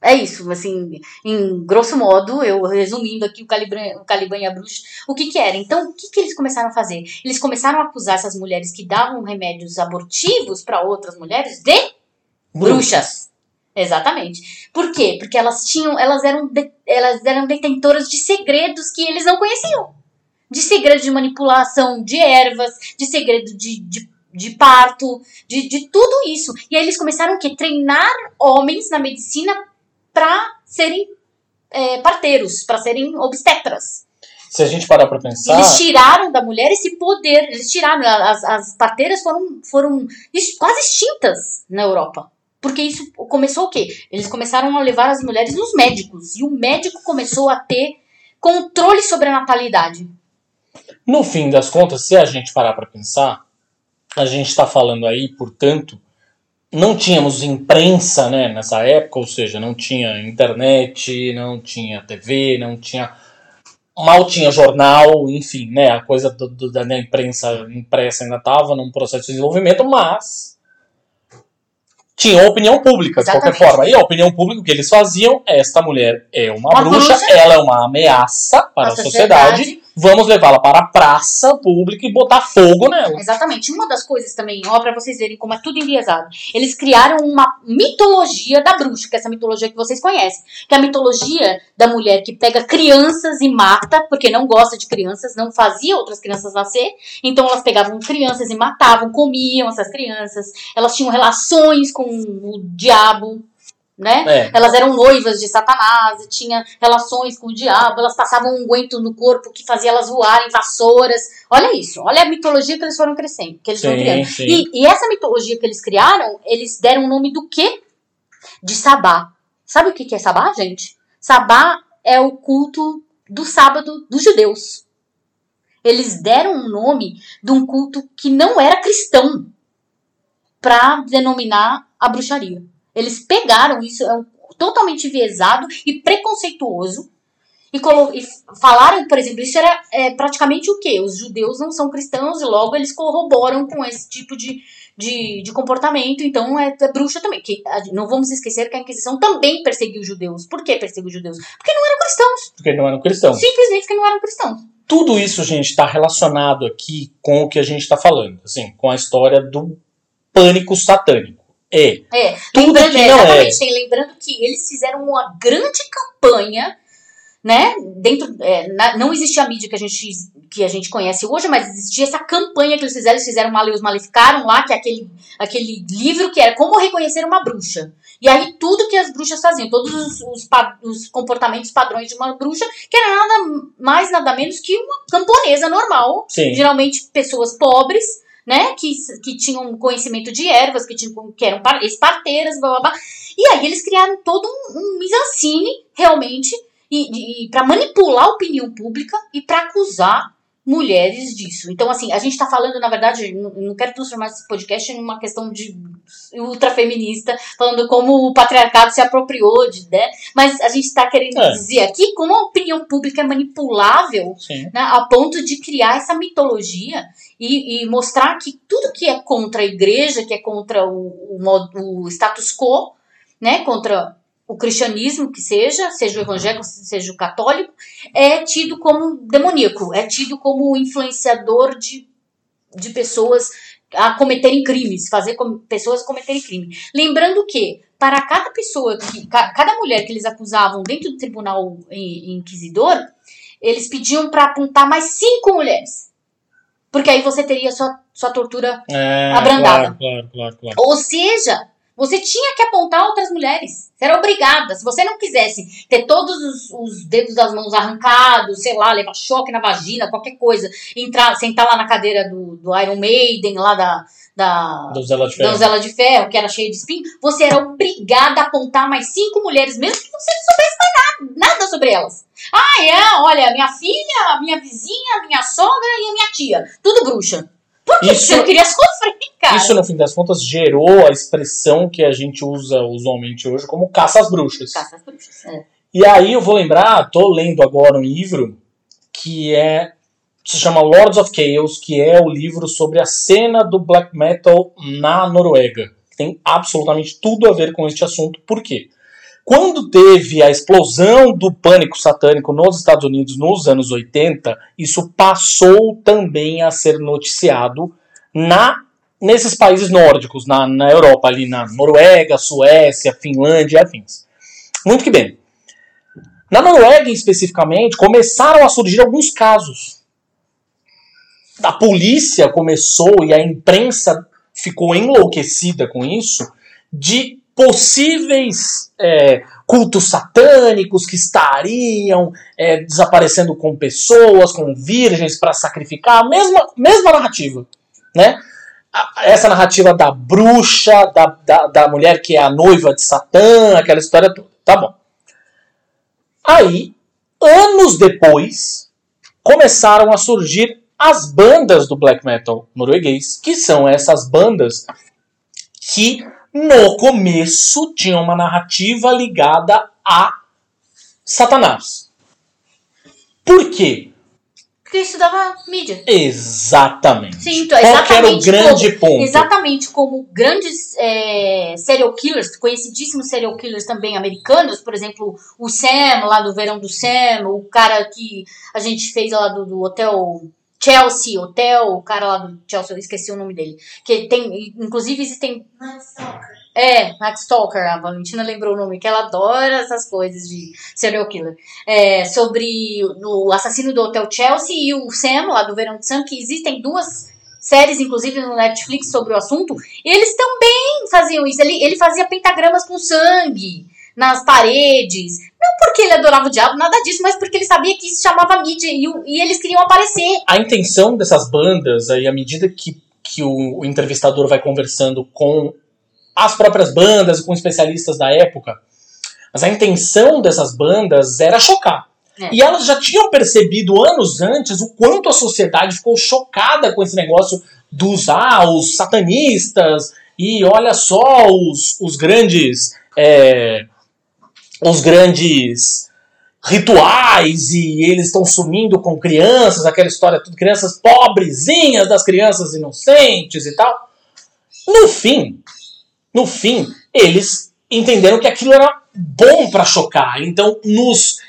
É isso, assim, em grosso modo, eu resumindo aqui o Caliban e a Bruxa, o que era? Então, o que eles começaram a fazer? Eles começaram a acusar essas mulheres que davam remédios abortivos para outras mulheres de bruxas. Exatamente. Por quê? Porque elas eram detentoras de segredos que eles não conheciam. De segredo de manipulação de ervas, de segredo de parto, de tudo isso. E aí eles começaram o quê? Treinar homens na medicina para serem parteiros, para serem obstetras. Se a gente parar pra pensar... Eles tiraram da mulher esse poder. Eles tiraram... As parteiras foram quase extintas na Europa. Porque isso começou o quê? Eles começaram a levar as mulheres nos médicos. E o médico começou a ter controle sobre a natalidade. No fim das contas, se a gente parar para pensar, a gente está falando aí, portanto, não tínhamos imprensa, né, nessa época, ou seja, não tinha internet, não tinha TV, não tinha... Mal tinha jornal, enfim, né, a coisa da imprensa impressa ainda estava num processo de desenvolvimento, mas... Tinha opinião pública, de qualquer forma. E a opinião pública, o que eles faziam? Esta mulher é uma bruxa, ela é uma ameaça para a sociedade. Vamos levá-la para a praça pública e botar fogo nela. Exatamente. Uma das coisas também, ó, para vocês verem como é tudo enviesado. Eles criaram uma mitologia da bruxa, que é essa mitologia que vocês conhecem. Que é a mitologia da mulher que pega crianças e mata, porque não gosta de crianças, não fazia outras crianças nascer. Então elas pegavam crianças e matavam, comiam essas crianças. Elas tinham relações com o diabo, né? É. Elas eram noivas de Satanás, tinha relações com o diabo, elas passavam um unguento no corpo que fazia elas voarem, vassouras. Olha isso, olha a mitologia que eles foram crescendo, que eles foram criando. E essa mitologia que eles criaram, eles deram o nome do quê? de sabá. Sabe o que é sabá, gente? Sabá é o culto do sábado dos judeus. Eles deram um nome de um culto que não era cristão para denominar a bruxaria. Eles pegaram isso, é totalmente enviesado e preconceituoso, e falaram, por exemplo, isso era praticamente o quê? Os judeus não são cristãos e logo eles corroboram com esse tipo de comportamento, então é bruxa também. Que, não vamos esquecer que a Inquisição também perseguiu os judeus. Por que perseguiu os judeus? Porque não eram cristãos. Porque não eram cristãos. Simplesmente porque não eram cristãos. Tudo isso, gente, está relacionado aqui com o que a gente está falando, assim, com a história do pânico satânico. Lembrando, lembrando que eles fizeram uma grande campanha, né? Dentro, não existia a mídia que a gente conhece hoje, mas existia essa campanha que eles fizeram Maleus Maleficaram lá, que é aquele livro que era Como Reconhecer uma Bruxa. E aí tudo que as bruxas faziam, todos os comportamentos padrões de uma bruxa, que era nada mais, nada menos que uma camponesa normal. Sim. Geralmente pessoas pobres, né, que tinham conhecimento de ervas, que eram esparteiras, blá blá blá. E aí eles criaram todo um mise-en-scène realmente, e para manipular a opinião pública e para acusar mulheres disso. Então, assim, a gente tá falando, na verdade, não quero transformar esse podcast em uma questão de ultrafeminista, falando como o patriarcado se apropriou de, né? Mas a gente tá querendo dizer aqui como a opinião pública é manipulável, né, a ponto de criar essa mitologia e mostrar que tudo que é contra a igreja, que é contra o status quo, né, contra o cristianismo, que seja o evangélico, seja o católico, é tido como demoníaco, é tido como influenciador de pessoas a cometerem crimes, fazer pessoas cometerem crime. Lembrando que, para cada pessoa, cada mulher que eles acusavam dentro do tribunal inquisidor, eles pediam para apontar mais 5 mulheres. Porque aí você teria sua tortura abrandada. Claro. Ou seja, você tinha que apontar outras mulheres. Você era obrigada. Se você não quisesse ter todos os dedos das mãos arrancados, sei lá, levar choque na vagina, qualquer coisa, sentar lá na cadeira do Iron Maiden, lá da Donzela de Ferro, que era cheia de espinho, você era obrigada a apontar mais 5 mulheres, mesmo que você não soubesse mais nada sobre elas. Olha, minha filha, minha vizinha, minha sogra e a minha tia. Tudo bruxa. Por que você não queria sofrer, cara? Isso, no fim das contas, gerou a expressão que a gente usa usualmente hoje como caça às bruxas. Caça às bruxas, E aí eu vou lembrar, tô lendo agora um livro que se chama Lords of Chaos, que é o livro sobre a cena do black metal na Noruega. Tem absolutamente tudo a ver com este assunto. Por quê? Quando teve a explosão do pânico satânico nos Estados Unidos nos anos 80, isso passou também a ser noticiado nesses países nórdicos, na Europa, ali na Noruega, Suécia, Finlândia, afins. Muito que bem. Na Noruega, especificamente, começaram a surgir alguns casos. A polícia começou, e a imprensa ficou enlouquecida com isso, de possíveis cultos satânicos que estariam desaparecendo com pessoas, com virgens para sacrificar, a mesma narrativa, né? Essa narrativa da bruxa, da mulher que é a noiva de Satã, aquela história toda, tá bom. Aí, anos depois, começaram a surgir as bandas do black metal norueguês, que são essas bandas que no começo tinha uma narrativa ligada a Satanás. Por quê? Porque isso dava mídia. Exatamente. Sim, qual que era o grande ponto? Exatamente, como grandes serial killers, conhecidíssimos serial killers também americanos, por exemplo, o Sam, lá do Verão do Sam, o cara que a gente fez lá do Hotel Chelsea, o cara lá do Chelsea, eu esqueci o nome dele. Que tem, inclusive existem. Night Stalker. Night Stalker, a Valentina lembrou o nome, que ela adora essas coisas de serial killer. Sobre o assassino do Hotel Chelsea e o Sam, lá do Verão de Sam, que existem 2 séries, inclusive, no Netflix sobre o assunto. Eles também faziam isso. Ele fazia pentagramas com sangue nas paredes. Não porque ele adorava o diabo, nada disso, mas porque ele sabia que isso chamava mídia e eles queriam aparecer. A intenção dessas bandas, aí, à medida que o entrevistador vai conversando com as próprias bandas, com especialistas da época. Mas a intenção dessas bandas era chocar. É. E elas já tinham percebido anos antes o quanto a sociedade ficou chocada com esse negócio dos os satanistas e olha só os grandes... os grandes rituais e eles estão sumindo com crianças, aquela história, tudo crianças pobrezinhas das crianças inocentes e tal. No fim, eles entenderam que aquilo era bom para chocar. Então,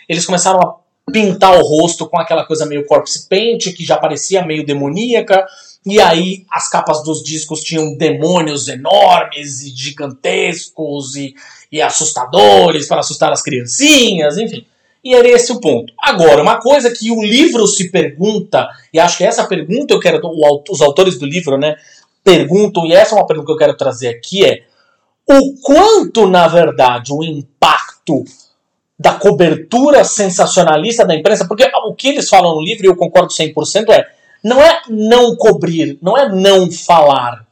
eles começaram a pintar o rosto com aquela coisa meio corpse paint, que já parecia meio demoníaca. E aí as capas dos discos tinham demônios enormes e gigantescos e assustadores para assustar as criancinhas, enfim. E era esse o ponto. Agora, uma coisa que o livro se pergunta, e acho que essa pergunta eu quero... Os autores do livro, né, perguntam, e essa é uma pergunta que eu quero trazer aqui, é o quanto, na verdade, o impacto da cobertura sensacionalista da imprensa, porque o que eles falam no livro, e eu concordo 100%, é não cobrir, não é não falar.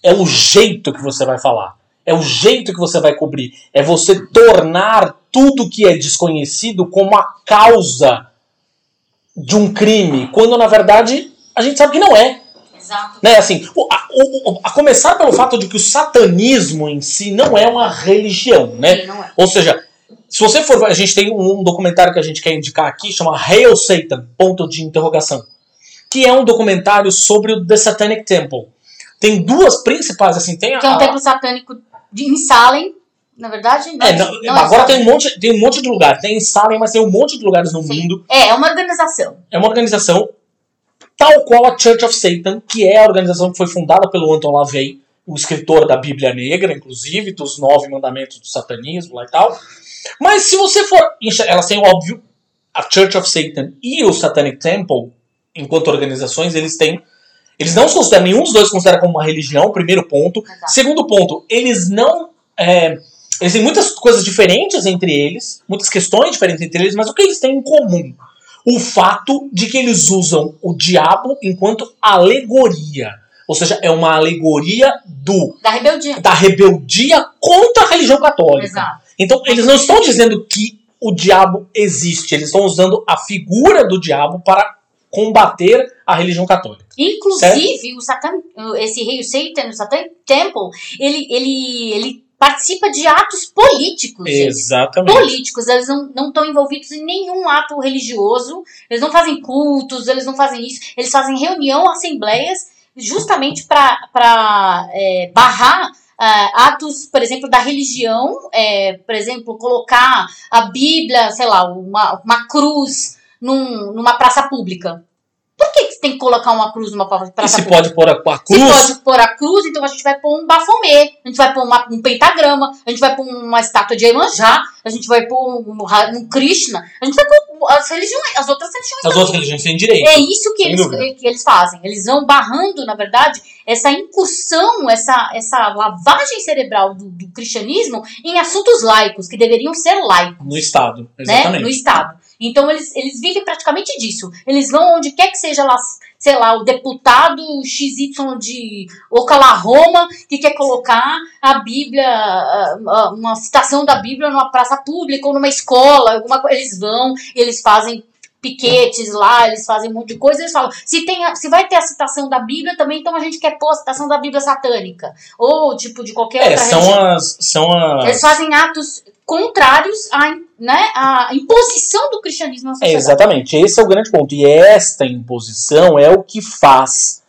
É o jeito que você vai falar. É o jeito que você vai cobrir. É você tornar tudo que é desconhecido como a causa de um crime, quando, na verdade, a gente sabe que não é. Exato. Né? Assim, a começar pelo fato de que o satanismo em si não é uma religião. Né? Não é. Ou seja, se você for... A gente tem um documentário que a gente quer indicar aqui, chama Hail Satan, ? Que é um documentário sobre o The Satanic Temple. Tem duas principais, assim, tem a... Tem um templo satânico em Salem, na verdade. Não, agora tem um monte de lugar. Tem em Salem, mas tem um monte de lugares no mundo. É uma organização. É uma organização tal qual a Church of Satan, que é a organização que foi fundada pelo Anton LaVey, o escritor da Bíblia Negra, inclusive, dos 9 mandamentos do satanismo lá e tal. Mas se você for... Elas têm, óbvio, a Church of Satan e o Satanic Temple... Enquanto organizações, eles não se consideram, nenhum dos dois se considera como uma religião, primeiro ponto. Exato. Segundo ponto, eles têm muitas coisas diferentes entre eles, muitas questões diferentes entre eles, mas o que eles têm em comum? O fato de que eles usam o diabo enquanto alegoria. Ou seja, é uma alegoria da rebeldia contra a religião católica. Exato. Então, eles não estão dizendo que o diabo existe, eles estão usando a figura do diabo para combater a religião católica. Inclusive, esse rei Satan, o Satan Temple, ele participa de atos políticos. Exatamente. Políticos. Eles não estão envolvidos em nenhum ato religioso. Eles não fazem cultos, eles não fazem isso. Eles fazem reunião, assembleias, justamente para barrar atos, por exemplo, da religião. Por exemplo, colocar a Bíblia, sei lá, uma cruz... Numa praça pública. Por que tem que colocar uma cruz numa praça pública? Se pode pôr a cruz? Se pode pôr a cruz, então a gente vai pôr um bafomê, a gente vai pôr um pentagrama, a gente vai pôr uma estátua de Iemanjá, a gente vai pôr um Krishna, a gente vai pôr as outras religiões. As outras religiões têm direito. É isso que eles fazem. Eles vão barrando, na verdade, essa incursão, essa lavagem cerebral do cristianismo em assuntos laicos, que deveriam ser laicos. No Estado, exatamente. Né? No Estado. Então, eles vivem praticamente disso. Eles vão onde quer que seja, lá, sei lá, o deputado XY de Oklahoma que quer colocar a Bíblia, uma citação da Bíblia numa praça pública ou numa escola. Eles vão, eles fazem piquetes lá, eles fazem um monte de coisa. Eles falam, se vai ter a citação da Bíblia também, então a gente quer pôr a citação da Bíblia satânica. Ou, tipo, de qualquer outra religião. Eles fazem atos... contrários à imposição do cristianismo na sociedade. Exatamente, esse é o grande ponto. E esta imposição é o que faz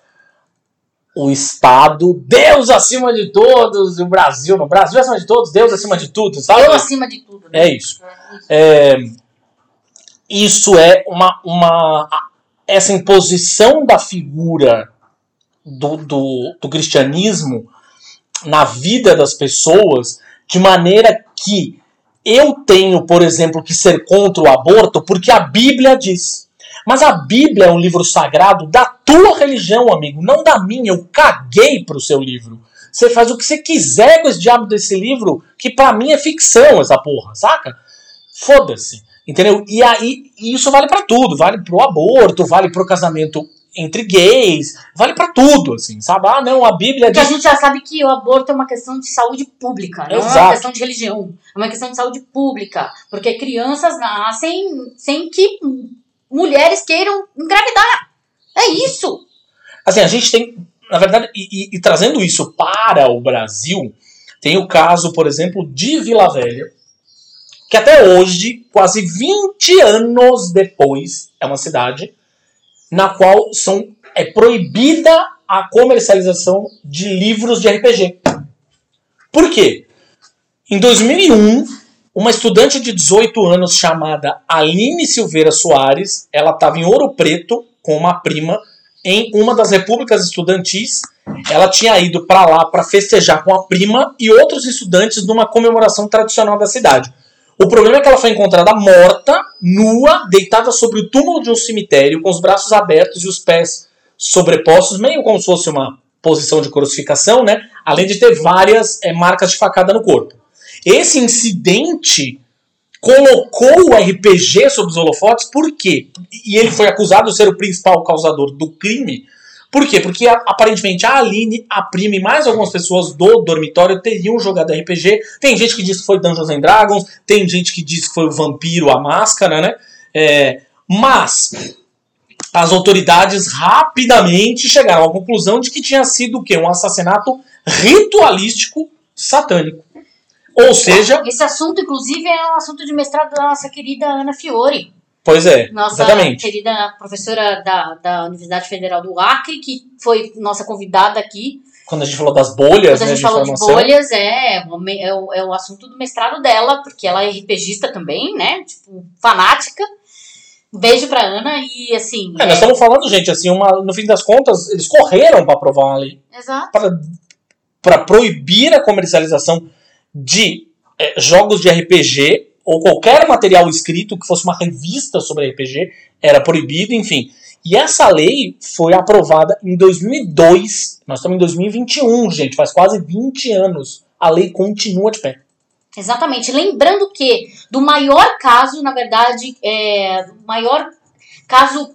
o Estado, Deus acima de todos, o Brasil, no Brasil acima de todos, Deus acima de tudo, sabe? Deus acima de tudo. Né? É isso. Isso é essa imposição da figura do cristianismo na vida das pessoas, de maneira que eu tenho, por exemplo, que ser contra o aborto porque a Bíblia diz. Mas a Bíblia é um livro sagrado da tua religião, amigo, não da minha. Eu caguei pro seu livro. Você faz o que você quiser com esse diabo desse livro, que pra mim é ficção essa porra, saca? Foda-se, entendeu? E aí, isso vale pra tudo. Vale pro aborto, vale pro casamento entre gays, vale pra tudo, assim, sabe? Ah, não, a Bíblia diz... Porque a gente já sabe que o aborto é uma questão de saúde pública, não é uma questão de religião, é uma questão de saúde pública, porque crianças nascem sem que mulheres queiram engravidar, é isso! Assim, a gente tem, na verdade, e trazendo isso para o Brasil, tem o caso, por exemplo, de Vila Velha, que até hoje, quase 20 anos depois, é uma cidade na qual é proibida a comercialização de livros de RPG. Por quê? Em 2001, uma estudante de 18 anos chamada Aline Silveira Soares, ela estava em Ouro Preto com uma prima em uma das repúblicas estudantis. Ela tinha ido para lá para festejar com a prima e outros estudantes numa comemoração tradicional da cidade. O problema é que ela foi encontrada morta, nua, deitada sobre o túmulo de um cemitério, com os braços abertos e os pés sobrepostos, meio como se fosse uma posição de crucificação, né? Além de ter várias marcas de facada no corpo. Esse incidente colocou o RPG sob os holofotes, por quê? E ele foi acusado de ser o principal causador do crime. Por quê? Porque aparentemente a Aline, a prima e mais algumas pessoas do dormitório teriam jogado RPG. Tem gente que diz que foi Dungeons and Dragons, tem gente que diz que foi o Vampiro, a Máscara, né? Mas as autoridades rapidamente chegaram à conclusão de que tinha sido o quê? Um assassinato ritualístico satânico. Ou seja... Esse assunto, inclusive, é um assunto de mestrado da nossa querida Ana Fiore. Pois é, nossa exatamente. Nossa querida professora da Universidade Federal do Acre, que foi nossa convidada aqui. Quando a gente falou das bolhas, né? Quando a gente falou de bolhas, é o assunto do mestrado dela, porque ela é RPGista também, né? Tipo, fanática. Beijo pra Ana e, assim... Nós estamos falando, gente, assim, no fim das contas, eles correram pra aprovar uma lei. Exato. Pra proibir a comercialização de jogos de RPG... ou qualquer material escrito que fosse uma revista sobre RPG, era proibido, enfim. E essa lei foi aprovada em 2002, nós estamos em 2021, gente, faz quase 20 anos. A lei continua de pé. Exatamente, lembrando que do maior caso, na verdade, maior caso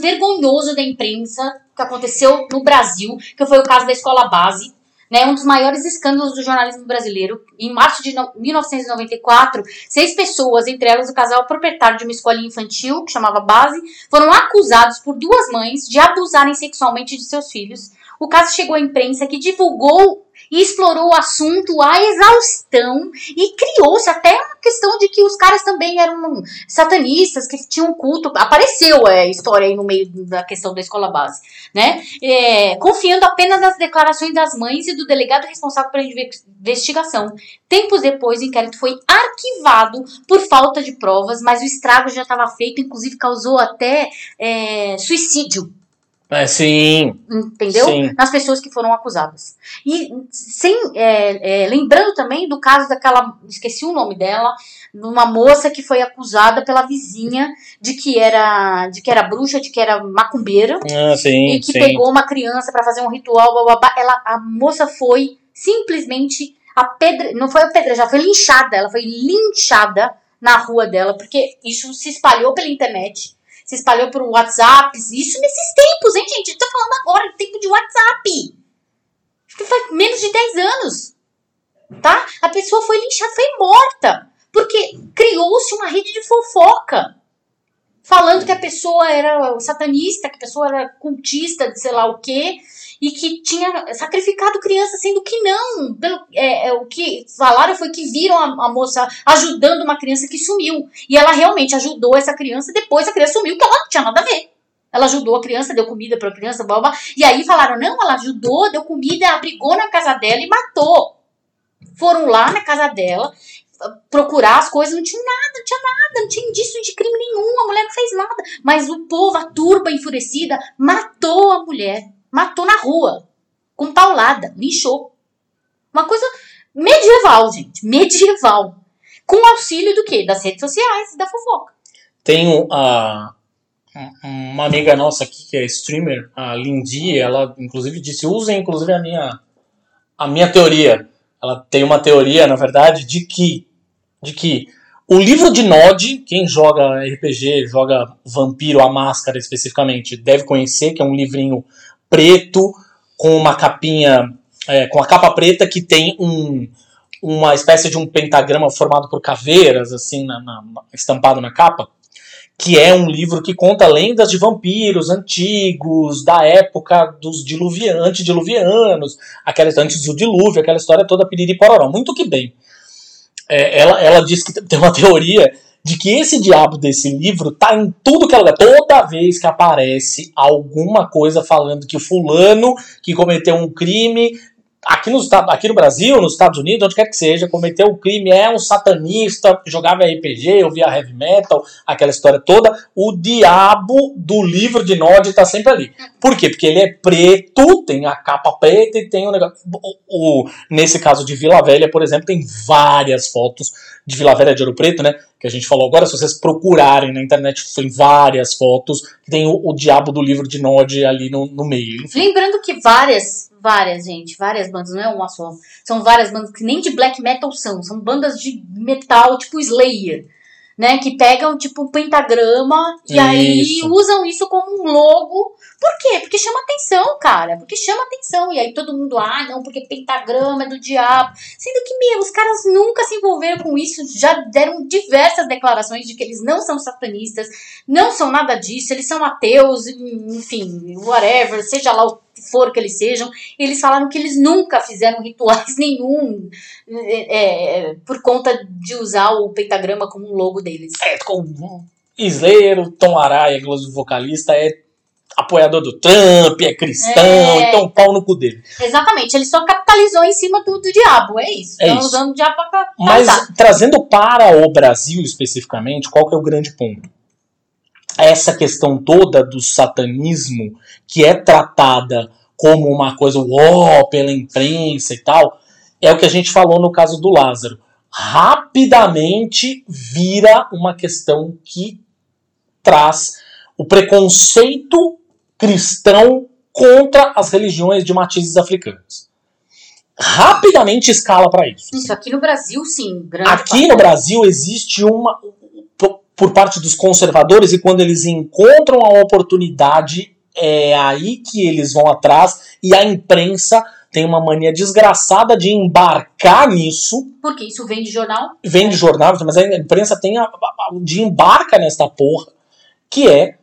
vergonhoso da imprensa que aconteceu no Brasil, que foi o caso da escola base, né, um dos maiores escândalos do jornalismo brasileiro. Em março de 1994, 6 pessoas, entre elas o casal proprietário de uma escolinha infantil, que chamava Base, foram acusados por 2 mães de abusarem sexualmente de seus filhos. O caso chegou à imprensa, que divulgou e explorou o assunto à exaustão e criou-se até uma questão de que os caras também eram satanistas, que tinham culto. Apareceu a história aí no meio da questão da escola base, né? Confiando apenas nas declarações das mães e do delegado responsável pela investigação. Tempos depois, o inquérito foi arquivado por falta de provas, mas o estrago já estava feito, inclusive causou até suicídio. Sim. Entendeu? Sim. Nas pessoas que foram acusadas. E lembrando também do caso daquela, esqueci o nome dela, de uma moça que foi acusada pela vizinha de que era bruxa, de que era macumbeira, sim, e que pegou uma criança para fazer um ritual, blá, blá, blá. A moça foi simplesmente não foi apedrejada, foi linchada. Ela foi linchada na rua dela, porque isso se espalhou pela internet. Se espalhou por WhatsApp, isso nesses tempos, hein, gente? Eu tô falando agora, no tempo de WhatsApp. Acho que faz menos de 10 anos, tá? A pessoa foi linchada, foi morta, porque criou-se uma rede de fofoca, falando que a pessoa era satanista, que a pessoa era cultista de sei lá o quê, e que tinha sacrificado criança, sendo que não. O que falaram foi que viram a moça ajudando uma criança que sumiu. E ela realmente ajudou essa criança, depois a criança sumiu, que ela não tinha nada a ver. Ela ajudou a criança, deu comida pra criança, blá, blá. E aí falaram, não, ela ajudou, deu comida, abrigou na casa dela e matou. Foram lá na casa dela procurar as coisas, não tinha nada, não tinha indício de crime nenhum, a mulher não fez nada. Mas o povo, a turba enfurecida, matou a mulher. Matou na rua, com paulada, linchou. Uma coisa medieval, gente, medieval. Com auxílio do quê? Das redes sociais e da fofoca. Tem uma amiga nossa aqui, que é streamer, a Lindy, ela inclusive disse, usem inclusive a minha teoria. Ela tem uma teoria, na verdade, de que O livro de Nod, quem joga RPG, joga Vampiro à Máscara especificamente, deve conhecer, que é um livrinho preto com uma capinha, com a capa preta que tem uma espécie de um pentagrama formado por caveiras, assim, estampado na capa, que é um livro que conta lendas de vampiros antigos, da época dos antediluvianos, antes do dilúvio, aquela história toda piriri-pororó. Muito que bem. Ela diz que tem uma teoria de que esse diabo desse livro tá em tudo que ela... Toda vez que aparece alguma coisa falando que fulano que cometeu um crime... Aqui no Brasil, nos Estados Unidos, onde quer que seja, cometeu um crime, é um satanista, jogava RPG, ouvia heavy metal, aquela história toda. O diabo do livro de Nod tá sempre ali. Por quê? Porque ele é preto, tem a capa preta e tem o negócio... Nesse caso de Vila Velha, por exemplo, tem várias fotos de Vila Velha de Ouro Preto, né? Que a gente falou agora, se vocês procurarem na internet, tem várias fotos, tem o diabo do livro de Nod ali no meio. Enfim. Lembrando que várias bandas, não é uma só. São várias bandas que nem de black metal são bandas de metal tipo Slayer, né? Que pegam tipo um pentagrama e aí usam isso como um logo. Por quê? Porque chama atenção, cara. Porque chama atenção. E aí todo mundo, não, porque pentagrama é do diabo. Sendo que, os caras nunca se envolveram com isso. Já deram diversas declarações de que eles não são satanistas, não são nada disso, eles são ateus, enfim, whatever, seja lá o que for que eles sejam. Eles falaram que eles nunca fizeram rituais nenhum por conta de usar o pentagrama como um logo deles. Como Slayer, Tom Araya, vocalista, apoiador do Trump, é cristão, então pau no cu dele. Exatamente, ele só capitalizou em cima do diabo, é isso. Estão usando o diabo pra Mas trazendo para o Brasil especificamente, qual que é o grande ponto? Essa questão toda do satanismo, que é tratada como uma coisa pela imprensa e tal, é o que a gente falou no caso do Lázaro. Rapidamente vira uma questão que traz o preconceito cristão contra as religiões de matizes africanas. Rapidamente escala para isso. Isso aqui no Brasil, sim. No Brasil existe uma... Por parte dos conservadores, e quando eles encontram a oportunidade, é aí que eles vão atrás, e a imprensa tem uma mania desgraçada de embarcar nisso. Porque isso vem de jornal? Vem de jornal, mas a imprensa tem de embarca nesta porra, que é...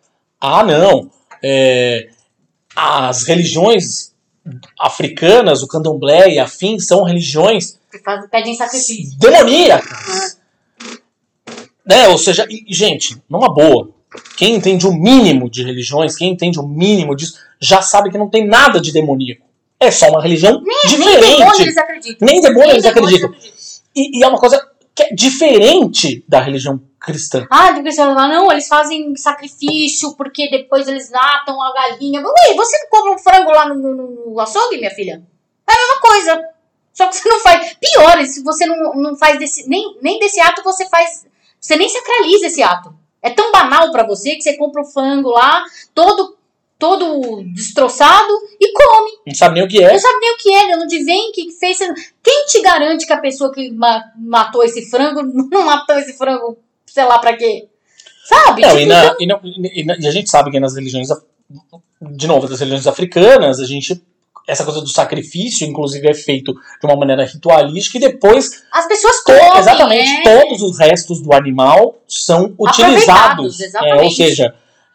as religiões africanas, o candomblé e afins, são religiões que pedem sacrifício. Demoníacas. Ou seja, gente, numa boa, quem entende o mínimo de religiões, quem entende o mínimo disso, já sabe que não tem nada de demoníaco. É só uma religião diferente. Nem demônio eles acreditam. E é uma coisa que é diferente da religião cristã. Do cristão, não, eles fazem sacrifício porque depois eles matam a galinha. Ué, você não compra um frango lá no açougue, minha filha? É a mesma coisa. Só que você não faz. Pior, se você não faz desse. Nem desse ato você faz. Você nem sacraliza esse ato. É tão banal pra você que você compra um frango lá, todo destroçado, e come. Não sabe nem o que é. Não sabe nem o que é, não adivinha o que fez. Quem te garante que a pessoa que matou esse frango não matou esse frango, sei lá pra quê? Sabe? E a gente sabe que nas religiões, de novo, das religiões africanas, essa coisa do sacrifício, inclusive, é feito de uma maneira ritualística e depois... As pessoas comem, todos os restos do animal são utilizados.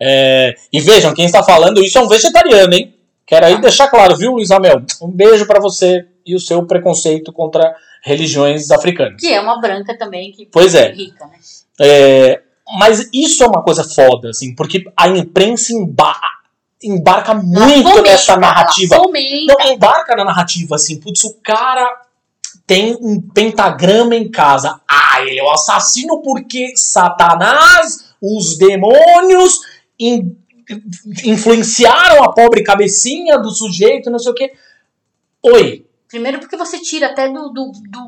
E vejam, quem está falando isso é um vegetariano, hein? Quero aí deixar claro, viu, Luiz Amel? Um beijo pra você e o seu preconceito contra religiões africanas. Que é uma branca também, que é rica, né? Mas isso é uma coisa foda, assim, porque a imprensa embarca muito nessa narrativa. Não, embarca na narrativa, assim. Putz, o cara tem um pentagrama em casa. Ele é o assassino porque Satanás, os demônios, influenciaram a pobre cabecinha do sujeito, não sei o quê. Primeiro porque você tira até do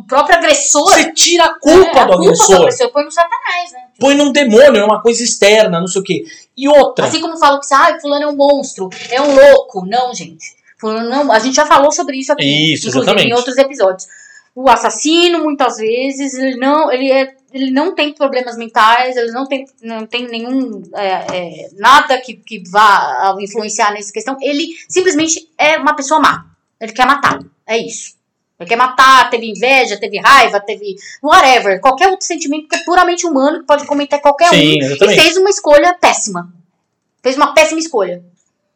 próprio agressor. Você tira a culpa do agressor. Põe no Satanás, né? Põe num demônio, é uma coisa externa, não sei o quê. E outra... Assim como falam que fulano é um monstro, é um louco. Não, gente. Fulano não, a gente já falou sobre isso aqui. Isso, exatamente. Em outros episódios. O assassino, muitas vezes, ele é ele não tem problemas mentais, ele não tem nenhum nada que vá influenciar nessa questão. Ele simplesmente é uma pessoa má. Ele quer matar. É isso. Ele quer matar, teve inveja, teve raiva, teve whatever. Qualquer outro sentimento que é puramente humano, que pode cometer qualquer um. Exatamente. E fez uma escolha péssima. Fez uma péssima escolha.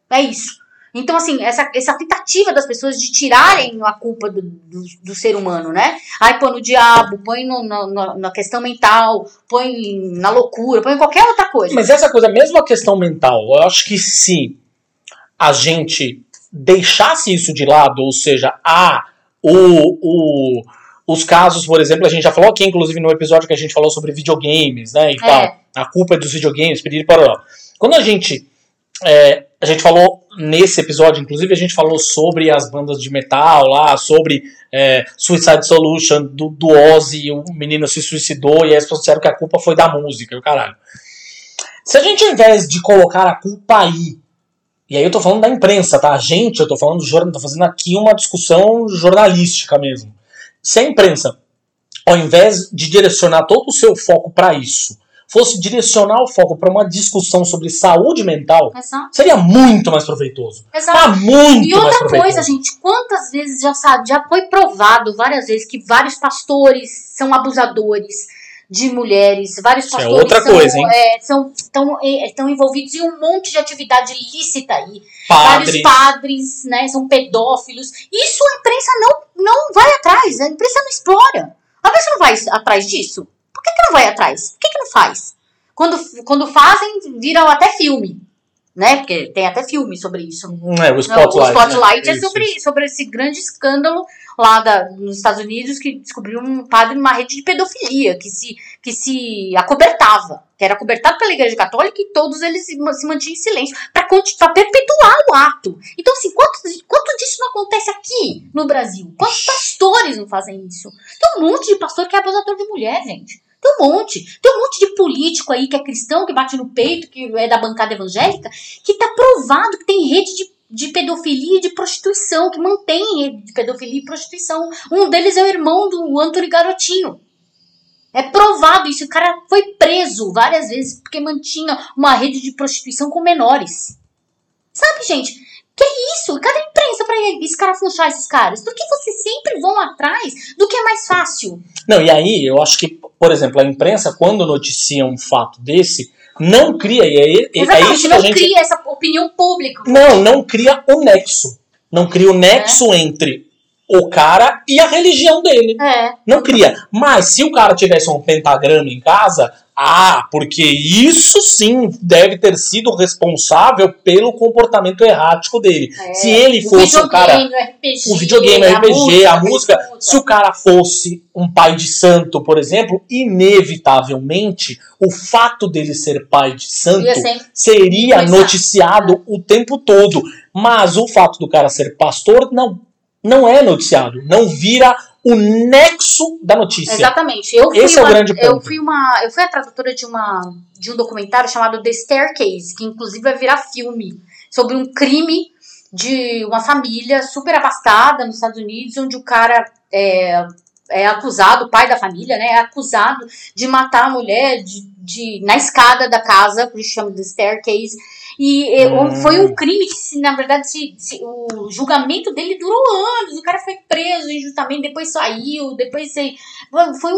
É isso. Então, assim, essa tentativa das pessoas de tirarem a culpa do ser humano, né? Aí põe no diabo, põe na questão mental, põe na loucura, põe em qualquer outra coisa. Mas essa coisa, mesmo a questão mental, eu acho que se a gente deixasse isso de lado, ou seja, os casos, por exemplo, a gente já falou aqui, inclusive, no episódio que a gente falou sobre videogames, né? E tal, a culpa é dos videogames, pedir para... Quando a gente falou nesse episódio, inclusive, a gente falou sobre as bandas de metal lá, sobre Suicide Solution do Ozzy, o menino se suicidou e aí as pessoas disseram que a culpa foi da música, o caralho. Se a gente, ao invés de colocar a culpa aí, e aí eu tô falando da imprensa, tá? Eu tô falando do jornal, tô fazendo aqui uma discussão jornalística mesmo. Se a imprensa, ao invés de direcionar todo o seu foco para isso, fosse direcionar o foco para uma discussão sobre saúde mental, seria muito mais proveitoso. Muito e outra mais coisa, gente, quantas vezes já foi provado várias vezes que vários pastores são abusadores de mulheres, vários pastores estão envolvidos em um monte de atividade ilícita aí. Vários padres, né, são pedófilos. Isso a imprensa não vai atrás, a imprensa não explora. A imprensa não vai atrás disso. Por que não vai atrás? Por que não faz? Quando fazem, viram até filme, né? Porque tem até filme sobre isso. O Spotlight é sobre esse grande escândalo lá nos Estados Unidos, que descobriu um padre numa rede de pedofilia que se acobertava, que era acobertado pela Igreja Católica, e todos eles se mantinham em silêncio para perpetuar o ato. Então, assim, quanto disso não acontece aqui no Brasil? Quantos pastores não fazem isso? Tem um monte de pastor que é abusador de mulher, gente. Tem um monte de político aí que é cristão, que bate no peito, que é da bancada evangélica, que tá provado que tem rede de pedofilia e de prostituição, que mantém rede de pedofilia e prostituição. Um deles é o irmão do Antônio Garotinho. É provado isso. O cara foi preso várias vezes porque mantinha uma rede de prostituição com menores. Sabe, gente? Que isso? Cadê a imprensa pra escarafunchar esses caras? Porque vocês sempre vão atrás do que é mais fácil. Não, e aí eu acho que, por exemplo, a imprensa, quando noticia um fato desse, não cria... cria essa opinião pública. Não cria o nexo. Não cria o nexo entre o cara e a religião dele. Não cria. Mas se o cara tivesse um pentagrama em casa... porque isso sim deve ter sido responsável pelo comportamento errático dele. Se ele fosse um cara... O videogame, a música... Se o cara fosse um pai de santo, por exemplo, inevitavelmente o fato dele ser pai de santo seria noticiado o tempo todo. Mas o fato do cara ser pastor não é noticiado. Não vira... o nexo da notícia. Exatamente. Esse é o grande ponto. Eu fui a tradutora de um documentário chamado The Staircase, que inclusive vai virar filme, sobre um crime de uma família super abastada nos Estados Unidos, onde o cara é acusado, o pai da família, né, é acusado de matar a mulher na escada da casa, por isso chama The Staircase. E foi um crime que, na verdade, o julgamento dele durou anos. O cara foi preso injustamente, depois saiu, foi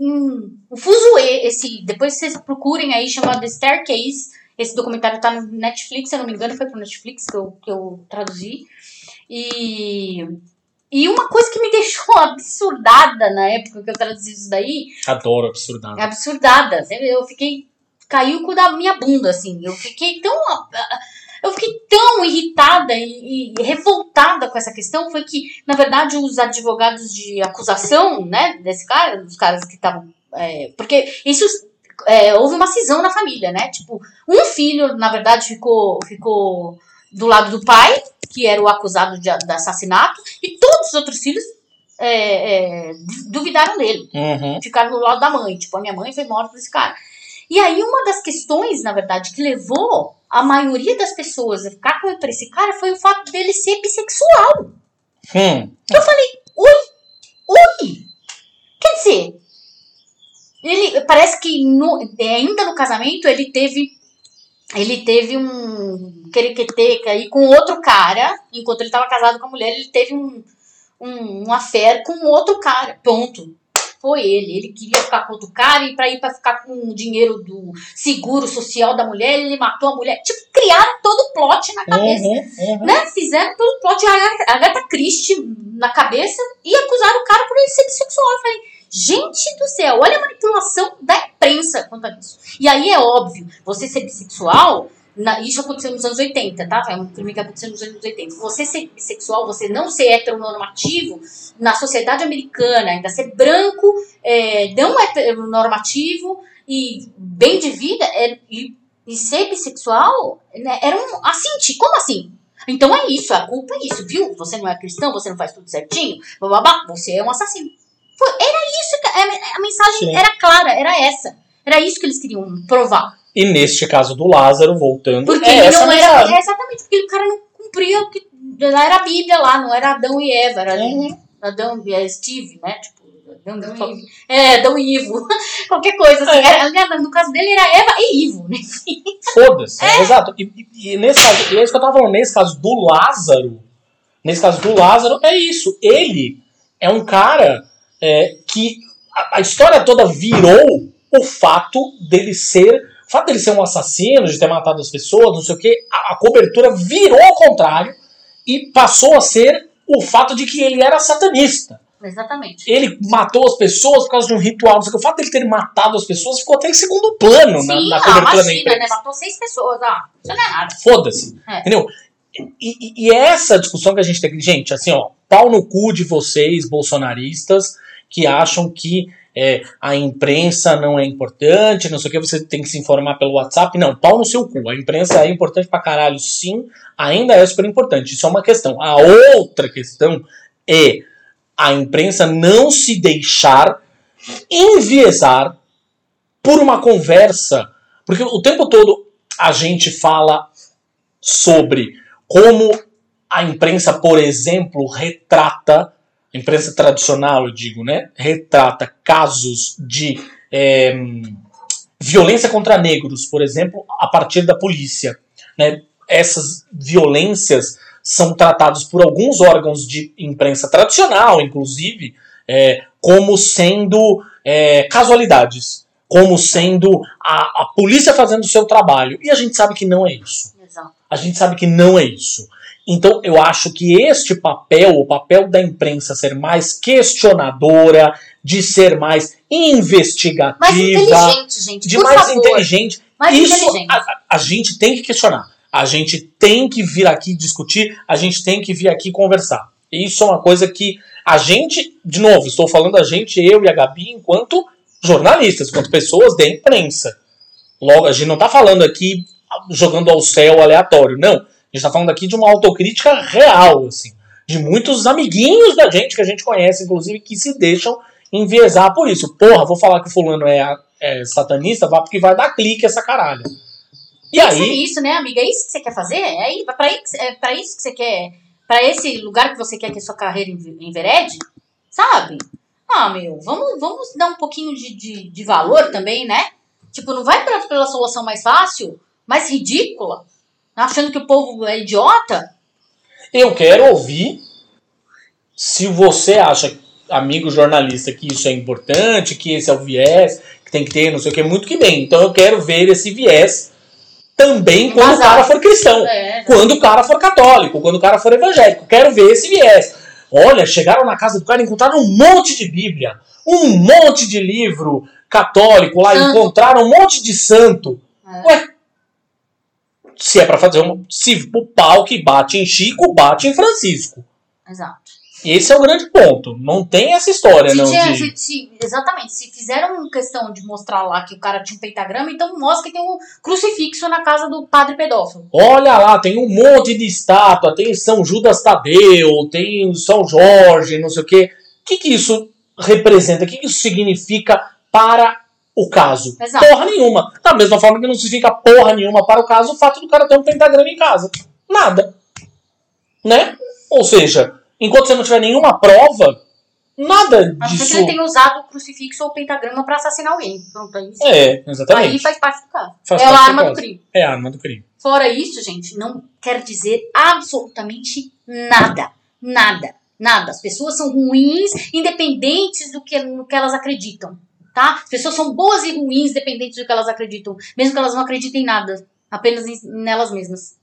um fuzuê. Depois vocês procurem aí, chamado The Staircase. Esse documentário tá no Netflix, se eu não me engano, foi pro Netflix que eu traduzi. E uma coisa que me deixou absurdada na época que eu traduzi isso daí... Adoro absurdada. Absurdada. Eu fiquei... Caiu com da minha bunda, assim. Eu fiquei tão irritada e revoltada com essa questão. Foi que, na verdade, os advogados de acusação, né, desse cara, dos caras que estavam... porque isso... houve uma cisão na família, né? Tipo, um filho, na verdade, ficou do lado do pai, que era o acusado de assassinato, e todos os outros filhos duvidaram dele. Uhum. Ficaram do lado da mãe. Tipo, a minha mãe foi morta desse cara. E aí uma das questões, na verdade, que levou a maioria das pessoas a ficar com esse cara foi o fato dele ser bissexual. Eu falei, oi? Quer dizer, Ele parece que ainda no casamento ele teve um querequeteca aí com outro cara. Enquanto ele estava casado com a mulher, ele teve um affair com outro cara. Ponto. Foi ele queria ficar com outro cara, e para ir para ficar com o dinheiro do seguro social da mulher, ele matou a mulher. Tipo, criaram todo o plot na cabeça, né? Fizeram todo o plot, a Agatha Christie na cabeça, e acusaram o cara por ele ser bissexual. Eu falei, gente do céu, olha a manipulação da imprensa quanto a isso. E aí é óbvio, você ser bissexual, isso aconteceu nos anos 80, tá? É um crime que aconteceu nos anos 80. Você ser bissexual, você não ser heteronormativo, na sociedade americana, ainda ser branco, não heteronormativo e bem de vida, e ser bissexual, né? Era um assinte. Como assim? Então é isso, a culpa é isso, viu? Você não é cristão, você não faz tudo certinho, bababá, você é um assassino. Era isso, a mensagem Sim. era clara, era essa. Era isso que eles queriam provar. E neste caso do Lázaro, voltando... Porque ele não era... Exatamente, porque o cara não cumpria o que... Lá era a Bíblia lá, não era Adão e Eva, era Adão e Steve, né? Tipo, Adão e Ivo. Adão e Ivo. Qualquer coisa, assim. No caso dele era Eva e Ivo, né? Foda-se, exato. E nesse caso, e é isso que eu tava falando, nesse caso do Lázaro, é isso. Ele é um cara que... A história toda virou o fato dele ser... O fato dele ser um assassino, de ter matado as pessoas, não sei o quê, a cobertura virou ao contrário e passou a ser o fato de que ele era satanista. Exatamente. Ele matou as pessoas por causa de um ritual, não sei o quê. O fato dele ter matado as pessoas ficou até em segundo plano. Sim, na cobertura da imprensa. Né? Matou 6 pessoas, isso não é nada. Foda-se, entendeu? E essa discussão que a gente tem... Gente, assim, ó, pau no cu de vocês, bolsonaristas, que acham que... a imprensa não é importante, não sei o que, você tem que se informar pelo WhatsApp. Não, pau no seu cu. A imprensa é importante pra caralho, sim, ainda é super importante. Isso é uma questão. A outra questão é a imprensa não se deixar enviesar por uma conversa. Porque o tempo todo a gente fala sobre como a imprensa, por exemplo, retrata... A imprensa tradicional, eu digo, né? Retrata casos de violência contra negros, por exemplo, a partir da polícia. Né? Essas violências são tratadas por alguns órgãos de imprensa tradicional, inclusive, como sendo casualidades, como sendo a polícia fazendo o seu trabalho. E a gente sabe que não é isso. Exato. A gente sabe que não é isso. Então, eu acho que este papel, o papel da imprensa ser mais questionadora, de ser mais investigativa... Mais inteligente, gente, de mais favor. Inteligente. Mais isso inteligente. A gente tem que questionar. A gente tem que vir aqui discutir, a gente tem que vir aqui conversar. Isso é uma coisa que a gente, de novo, estou falando a gente, eu e a Gabi, enquanto jornalistas, enquanto pessoas da imprensa. Logo, a gente não está falando aqui jogando ao céu aleatório, não. A gente tá falando aqui de uma autocrítica real, assim, de muitos amiguinhos da gente, que a gente conhece, inclusive, que se deixam enviesar por isso. Porra, vou falar que o fulano é satanista, vá porque vai dar clique essa caralha. E aí... É isso, né, amiga? É isso que você quer fazer? É pra isso que você quer... Pra esse lugar que você quer que a sua carreira enverede? Sabe? Ah, meu, vamos dar um pouquinho de valor também, né? Tipo, não vai pela solução mais fácil, mais ridícula, achando que o povo é idiota? Eu quero ouvir se você acha, amigo jornalista, que isso é importante, que esse é o viés, que tem que ter, não sei o que, muito que bem. Então eu quero ver esse viés também quando o cara for cristão, quando o cara for católico, quando o cara for evangélico. Quero ver esse viés. Olha, chegaram na casa do cara e encontraram um monte de Bíblia, um monte de livro católico lá, encontraram um monte de santo. Ué? Se é pra fazer o pau que bate em Chico, bate em Francisco. Exato. Esse é o grande ponto. Não tem essa história, não. Exatamente. Se fizeram questão de mostrar lá que o cara tinha um pentagrama, então mostra que tem um crucifixo na casa do padre pedófilo. Olha lá, tem um monte de estátua. Tem São Judas Tadeu, tem São Jorge, não sei o quê. O que isso representa? O que isso significa para... o caso. Exato. Porra nenhuma. Da mesma forma que não significa porra nenhuma para o caso o fato do cara ter um pentagrama em casa. Nada. Né? Ou seja, enquanto você não tiver nenhuma prova, nada disso. Acho que ele tem usado o crucifixo ou o pentagrama pra assassinar alguém. Não tem isso. É, exatamente. Aí faz parte do caso. É a arma do crime. É a arma do crime. Fora isso, gente, não quer dizer absolutamente nada. Nada. Nada. As pessoas são ruins, independentes do que elas acreditam. Tá? As pessoas são boas e ruins, independentes do que elas acreditam. Mesmo que elas não acreditem em nada. Apenas nelas mesmas.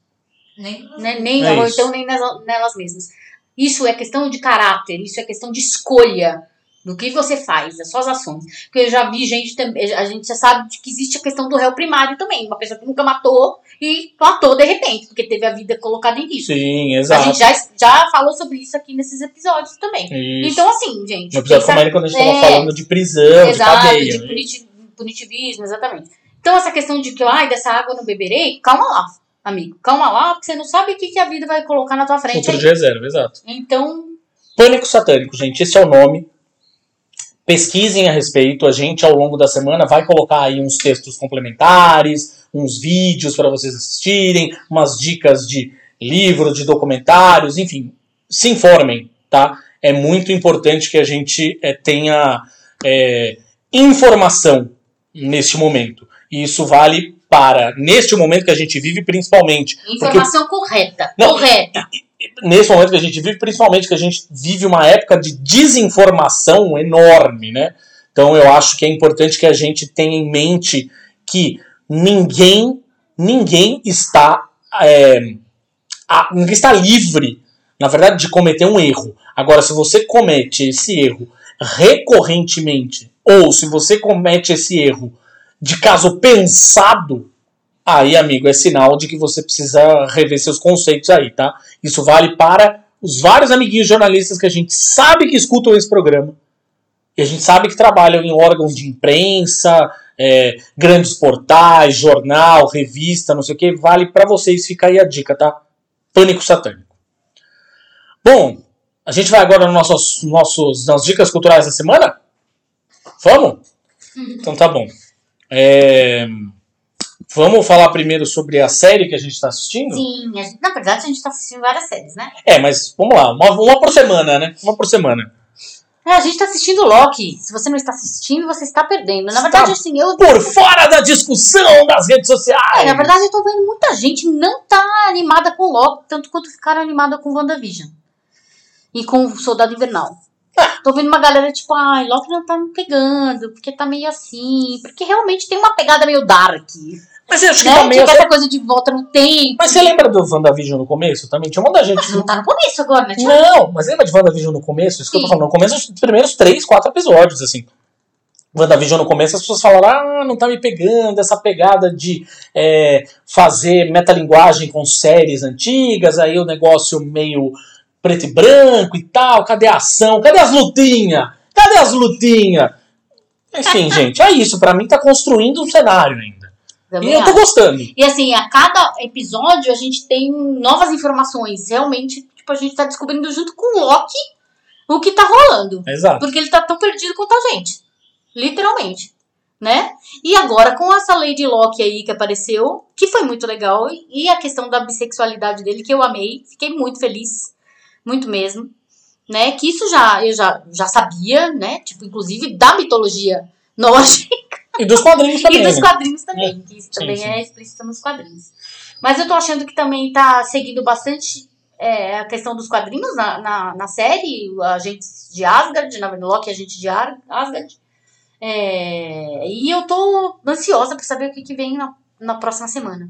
Nem é então, nem nelas mesmas. Isso é questão de caráter, isso é questão de escolha do que você faz, das suas ações. Porque eu já vi gente também, a gente já sabe que existe a questão do réu primário também, uma pessoa que nunca matou e matou de repente, porque teve a vida colocada em risco. Sim, exato. A gente já falou sobre isso aqui nesses episódios também. Isso. Então, assim, gente... No episódio como quando a gente estava falando de prisão, exato, de cadeia. Exato, de punitivismo, exatamente. Então, essa questão de que, dessa água eu não beberei, calma lá. Amigo, calma lá, porque você não sabe o que a vida vai colocar na tua frente. Futuro de reserva, exato. Então... Pânico Satânico, gente, esse é o nome. Pesquisem a respeito. A gente, ao longo da semana, vai colocar aí uns textos complementares, uns vídeos para vocês assistirem, umas dicas de livro, de documentários, enfim. Se informem, tá? É muito importante que a gente tenha informação neste momento. E isso vale... para, neste momento que a gente vive, principalmente... Informação correta. Nesse momento que a gente vive, principalmente, que a gente vive uma época de desinformação enorme, né? Então, eu acho que é importante que a gente tenha em mente que ninguém está, ninguém está livre, na verdade, de cometer um erro. Agora, se você comete esse erro recorrentemente, ou se você comete esse erro de caso pensado, aí, amigo, é sinal de que você precisa rever seus conceitos aí, tá? Isso vale para os vários amiguinhos jornalistas que a gente sabe que escutam esse programa, e a gente sabe que trabalham em órgãos de imprensa, grandes portais, jornal, revista, não sei o que, vale para vocês, fica aí a dica, tá? Pânico Satânico. Bom, a gente vai agora nas dicas culturais da semana? Vamos? Então tá bom. Vamos falar primeiro sobre a série que a gente está assistindo? Sim, na verdade a gente está assistindo várias séries, né? Mas vamos lá, uma por semana, né? Uma por semana. A gente está assistindo Loki. Se você não está assistindo, você está perdendo. Na verdade, assim, eu... Por fora da discussão das redes sociais! Na verdade, eu estou vendo muita gente não tá animada com Loki, tanto quanto ficaram animada com WandaVision. E com o Soldado Invernal. Tô vendo uma galera tipo, Loki não tá me pegando, porque tá meio assim, porque realmente tem uma pegada meio dark. Mas eu acho que tá meio... Tipo essa coisa de volta no tempo. Mas você lembra do WandaVision no começo também? Tinha um monte da gente... Mas não tá no começo agora, né? Não, mas lembra de WandaVision no começo? Isso que eu tô falando, no começo dos primeiros 3, 4 episódios, assim. WandaVision no começo, as pessoas falaram, não tá me pegando, essa pegada de fazer metalinguagem com séries antigas, aí o negócio meio... preto e branco e tal, cadê a ação? Cadê as lutinhas? Cadê as lutinhas? Enfim, gente, é isso. Pra mim tá construindo um cenário ainda. E eu tô gostando. E assim, a cada episódio a gente tem novas informações. Realmente, tipo, a gente tá descobrindo junto com o Loki o que tá rolando. Exato. Porque ele tá tão perdido quanto a gente. Literalmente. Né? E agora com essa Lady Locke aí que apareceu, que foi muito legal. E a questão da bissexualidade dele, que eu amei. Fiquei muito feliz. Muito mesmo, né, que isso eu já sabia, né, tipo, inclusive da mitologia nórdica. E dos quadrinhos também. E dos quadrinhos também, que isso também é explícito nos quadrinhos. Mas eu tô achando que também tá seguindo bastante a questão dos quadrinhos na série, Agentes de Asgard, na verdade, Loki, Agente de Asgard. E eu tô ansiosa pra saber o que vem na próxima semana.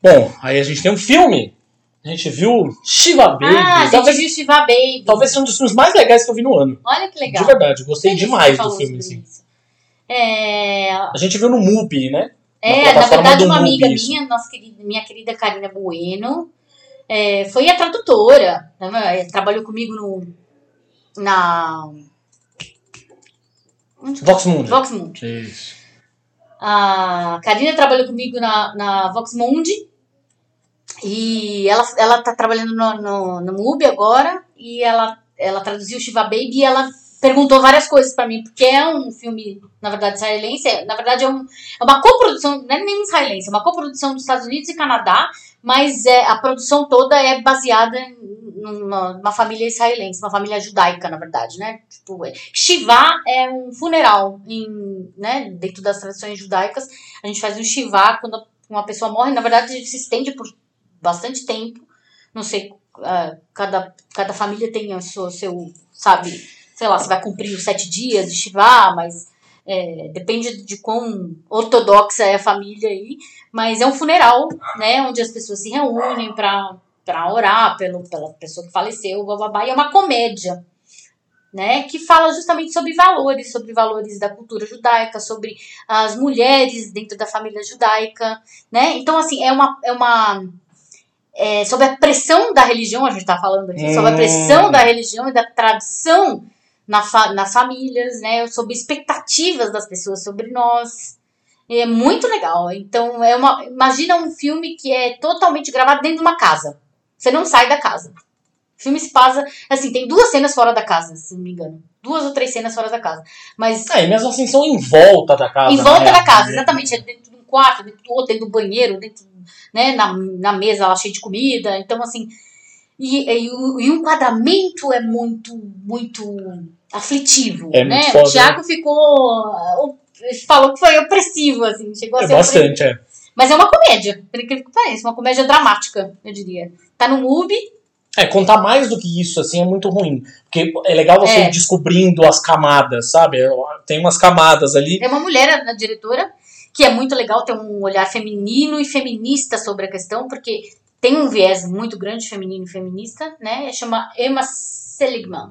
Bom, aí a gente tem um filme. A gente viu Shiva Baby. A gente viu Shiva Baby. Talvez seja um dos filmes mais legais que eu vi no ano. Olha que legal. De verdade, eu gostei demais do filme. Assim. A gente viu no MUBI, né? Na verdade, uma amiga minha, minha querida Karina Bueno, foi a tradutora. Trabalhou comigo na Vox Mundi. Vox Mundi. Isso. A Karina trabalhou comigo na Vox Mundi. E ela tá trabalhando no MUBI agora, e ela traduziu Shiva Baby, e ela perguntou várias coisas pra mim, porque é um filme, na verdade, israelense, na verdade é uma coprodução, não é nem israelense, é uma coprodução dos Estados Unidos e Canadá, mas a produção toda é baseada numa família israelense, uma família judaica, na verdade, né? Tipo, shivá é um funeral, né? Dentro das tradições judaicas, a gente faz um shivá quando uma pessoa morre. Na verdade, a gente se estende por bastante tempo. Não sei, cada família tem o seu, sabe, sei lá, você vai cumprir os 7 dias de shivá, mas depende de quão ortodoxa é a família aí. Mas é um funeral, né? Onde as pessoas se reúnem para orar pela pessoa que faleceu, bababá, e é uma comédia, né, que fala justamente sobre valores da cultura judaica, sobre as mulheres dentro da família judaica, né, então, assim, é sobre a pressão da religião, a gente tá falando aqui, sobre a pressão da religião e da tradição nas famílias, né, sobre expectativas das pessoas sobre nós. É muito legal. Então, imagina um filme que é totalmente gravado dentro de uma casa. Você não sai da casa. O filme se passa, assim, tem 2 cenas fora da casa, se não me engano. 2 ou 3 cenas fora da casa. Mas... e mesmo assim são em volta da casa. Em volta da casa, exatamente. É dentro de um quarto, dentro do outro, dentro do banheiro, dentro, né, na mesa lá cheia de comida. Então, assim... E o enquadramento é muito, muito aflitivo, né? O Thiago falou que foi opressivo, assim, chegou a ser bastante, opressivo. Mas é uma comédia, pelo que parece, uma comédia dramática, eu diria. Tá no MUBI. Contar mais do que isso, assim, é muito ruim. Porque é legal você ir descobrindo as camadas, sabe? Tem umas camadas ali. É uma mulher, a diretora, que é muito legal, tem um olhar feminino e feminista sobre a questão, porque tem um viés muito grande feminino e feminista, né? Chama Emma Seligman.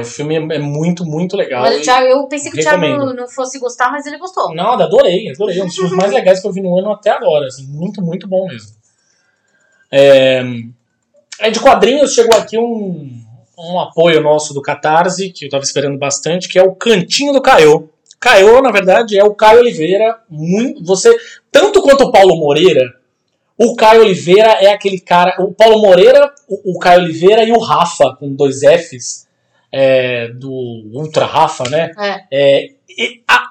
O filme é muito, muito legal. Mas o Thiago, eu pensei que o Thiago não fosse gostar, mas ele gostou. Nada, adorei. É um dos filmes mais legais que eu vi no ano até agora. Assim, muito, muito bom mesmo. De quadrinhos chegou aqui um apoio nosso do Catarse, que eu tava esperando bastante, que é o Cantinho do Caio. Caio, na verdade, é o Caio Oliveira. Tanto quanto o Paulo Moreira, o Caio Oliveira é aquele cara... O Paulo Moreira, o Caio Oliveira e o Rafa, com 2 Fs. Do Ultra Rafa, né?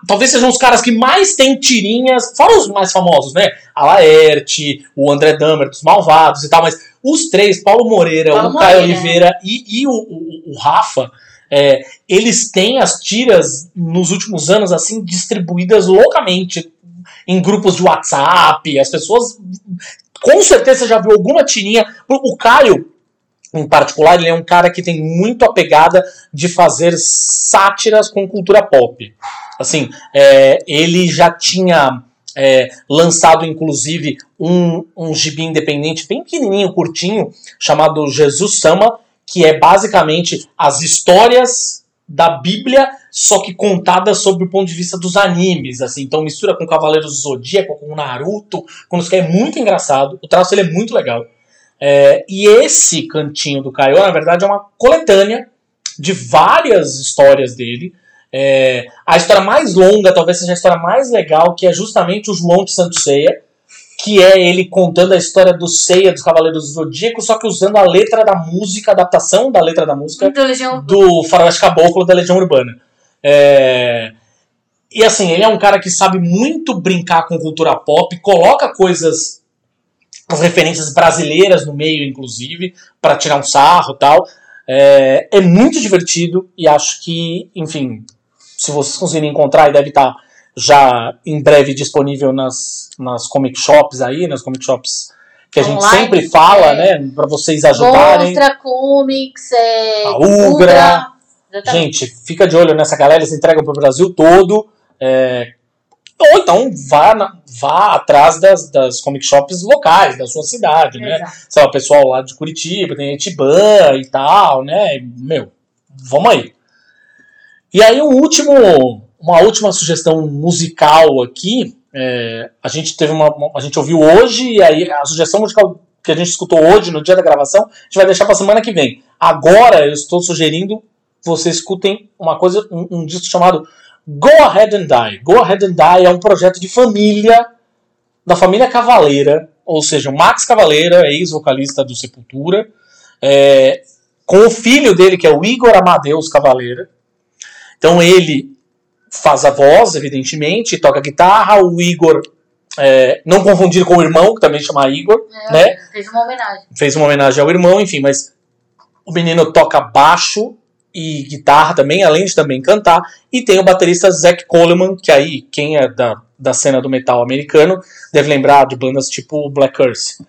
Talvez sejam os caras que mais têm tirinhas, fora os mais famosos, né? A Laerte, o André Dahmer, dos Malvados e tal, mas os três, Paulo Moreira, Caio Oliveira e o Rafa, eles têm as tiras nos últimos anos, assim, distribuídas loucamente em grupos de WhatsApp. As pessoas, com certeza, já viu alguma tirinha. O Caio, em particular, ele é um cara que tem muito a pegada de fazer sátiras com cultura pop. Assim, ele já tinha lançado, inclusive, um gibi independente bem pequenininho, curtinho, chamado Jesus Sama, que é basicamente as histórias da Bíblia, só que contadas sob o ponto de vista dos animes, assim. Então mistura com Cavaleiros do Zodíaco, com Naruto, é muito engraçado. O traço dele é muito legal. E esse Cantinho do Caio, na verdade, é uma coletânea de várias histórias dele. A história mais longa, talvez seja a história mais legal, que é justamente o João de Santo Ceia, que é ele contando a história do Ceia dos Cavaleiros do Zodíaco, só que usando a letra da música, a adaptação da letra da música do Faroeste Caboclo da Legião Urbana. E assim, ele é um cara que sabe muito brincar com cultura pop, coloca coisas... as referências brasileiras no meio, inclusive, para tirar um sarro e tal. É muito divertido e acho que, enfim, se vocês conseguirem encontrar, e deve estar já em breve disponível nas comic shops aí, nas comic shops que a gente sempre fala, né, para vocês ajudarem. Mostra Comics, a Ugra. Gente, fica de olho nessa galera, eles entregam pro Brasil todo. Ou então vá atrás das comic shops locais, da sua cidade, né? Exato. Sei lá, o pessoal lá de Curitiba, tem Itibã e tal, né? Vamos aí. E aí uma última sugestão musical aqui, a gente ouviu hoje, e aí a sugestão musical que a gente escutou hoje, no dia da gravação, a gente vai deixar pra semana que vem. Agora eu estou sugerindo vocês escutem um disco chamado Go Ahead and Die. Go Ahead and Die é um projeto de família, da família Cavaleira, ou seja, o Max Cavaleira, ex-vocalista do Sepultura, com o filho dele, que é o Igor Amadeus Cavaleira. Então ele faz a voz, evidentemente, toca guitarra, o Igor Não confundir com o irmão, que também chama Igor, né? Fez uma homenagem. Fez uma homenagem ao irmão, enfim, mas o menino toca baixo e guitarra também, além de também cantar. E tem o baterista Zach Coleman, que aí, quem é da cena do metal americano, deve lembrar de bandas tipo Black Earth.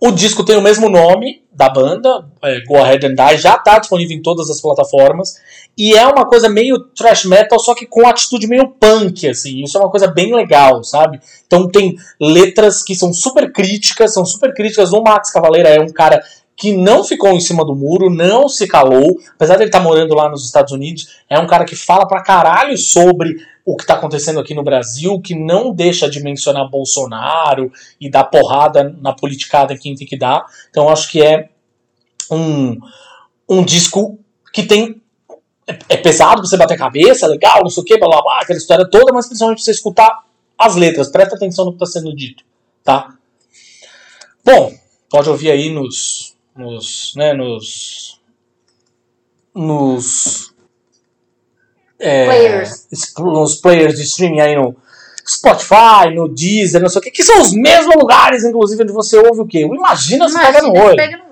O disco tem o mesmo nome da banda, Go Ahead and Die, já está disponível em todas as plataformas, e é uma coisa meio thrash metal, só que com atitude meio punk, assim, isso é uma coisa bem legal, sabe? Então tem letras que são super críticas, o Max Cavaleira é um cara que não ficou em cima do muro, não se calou, apesar de ele estar morando lá nos Estados Unidos, é um cara que fala pra caralho sobre o que está acontecendo aqui no Brasil, que não deixa de mencionar Bolsonaro e dar porrada na politicada quem tem que dar. Então acho que é um disco que tem... É pesado pra você bater a cabeça, legal, não sei o que, blá blá blá, aquela história toda, mas principalmente pra você escutar as letras, presta atenção no que está sendo dito, tá? Bom, pode ouvir aí nos players de streaming aí no Spotify, no Deezer, não sei o que são os mesmos lugares, inclusive, onde você ouve o quê? Imagina se pega no olho.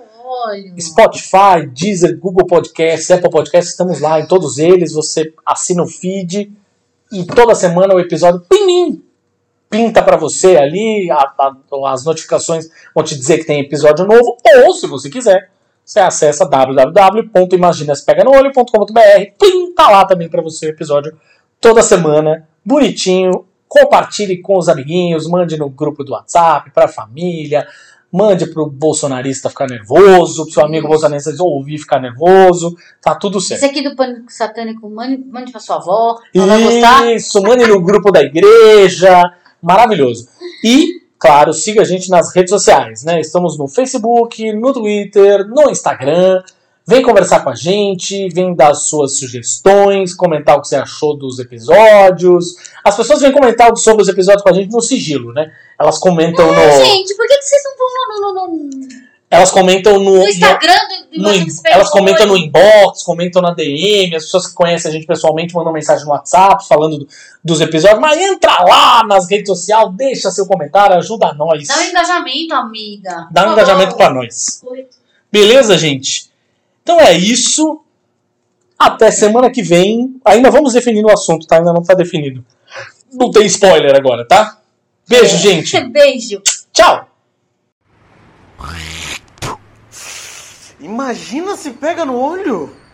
Spotify, Deezer, Google Podcasts, Apple Podcasts, estamos lá em todos eles, você assina o feed e toda semana o episódio pinta pra você ali, as notificações vão te dizer que tem episódio novo, ou se você quiser, você acessa www.imaginaspeganolho.com.br, pinta lá também pra você o episódio toda semana, bonitinho, compartilhe com os amiguinhos, mande no grupo do WhatsApp, pra família, mande pro bolsonarista ficar nervoso, pro seu amigo bolsonarista ouvir ficar nervoso, tá tudo certo. Esse aqui do Pânico Satânico, mande pra sua avó, ela vai gostar. Isso, mande no grupo da igreja, maravilhoso. E... claro, siga a gente nas redes sociais, né? Estamos no Facebook, no Twitter, no Instagram. Vem conversar com a gente, vem dar suas sugestões, comentar o que você achou dos episódios. As pessoas vêm comentar sobre os episódios com a gente no sigilo, né? Elas comentam no... Gente, por que vocês não vão no... Elas comentam no Instagram elas comentam no inbox, comentam na DM, as pessoas que conhecem a gente pessoalmente mandam mensagem no WhatsApp falando dos episódios, mas entra lá nas redes sociais, deixa seu comentário, ajuda a nós. Dá um engajamento, amiga. Dá um engajamento pra nós. Beleza, gente? Então é isso. Até semana que vem. Ainda vamos definir o assunto, tá? Ainda não tá definido. Não tem spoiler agora, tá? Beijo, gente. Beijo. Tchau. Imagina se pega no olho!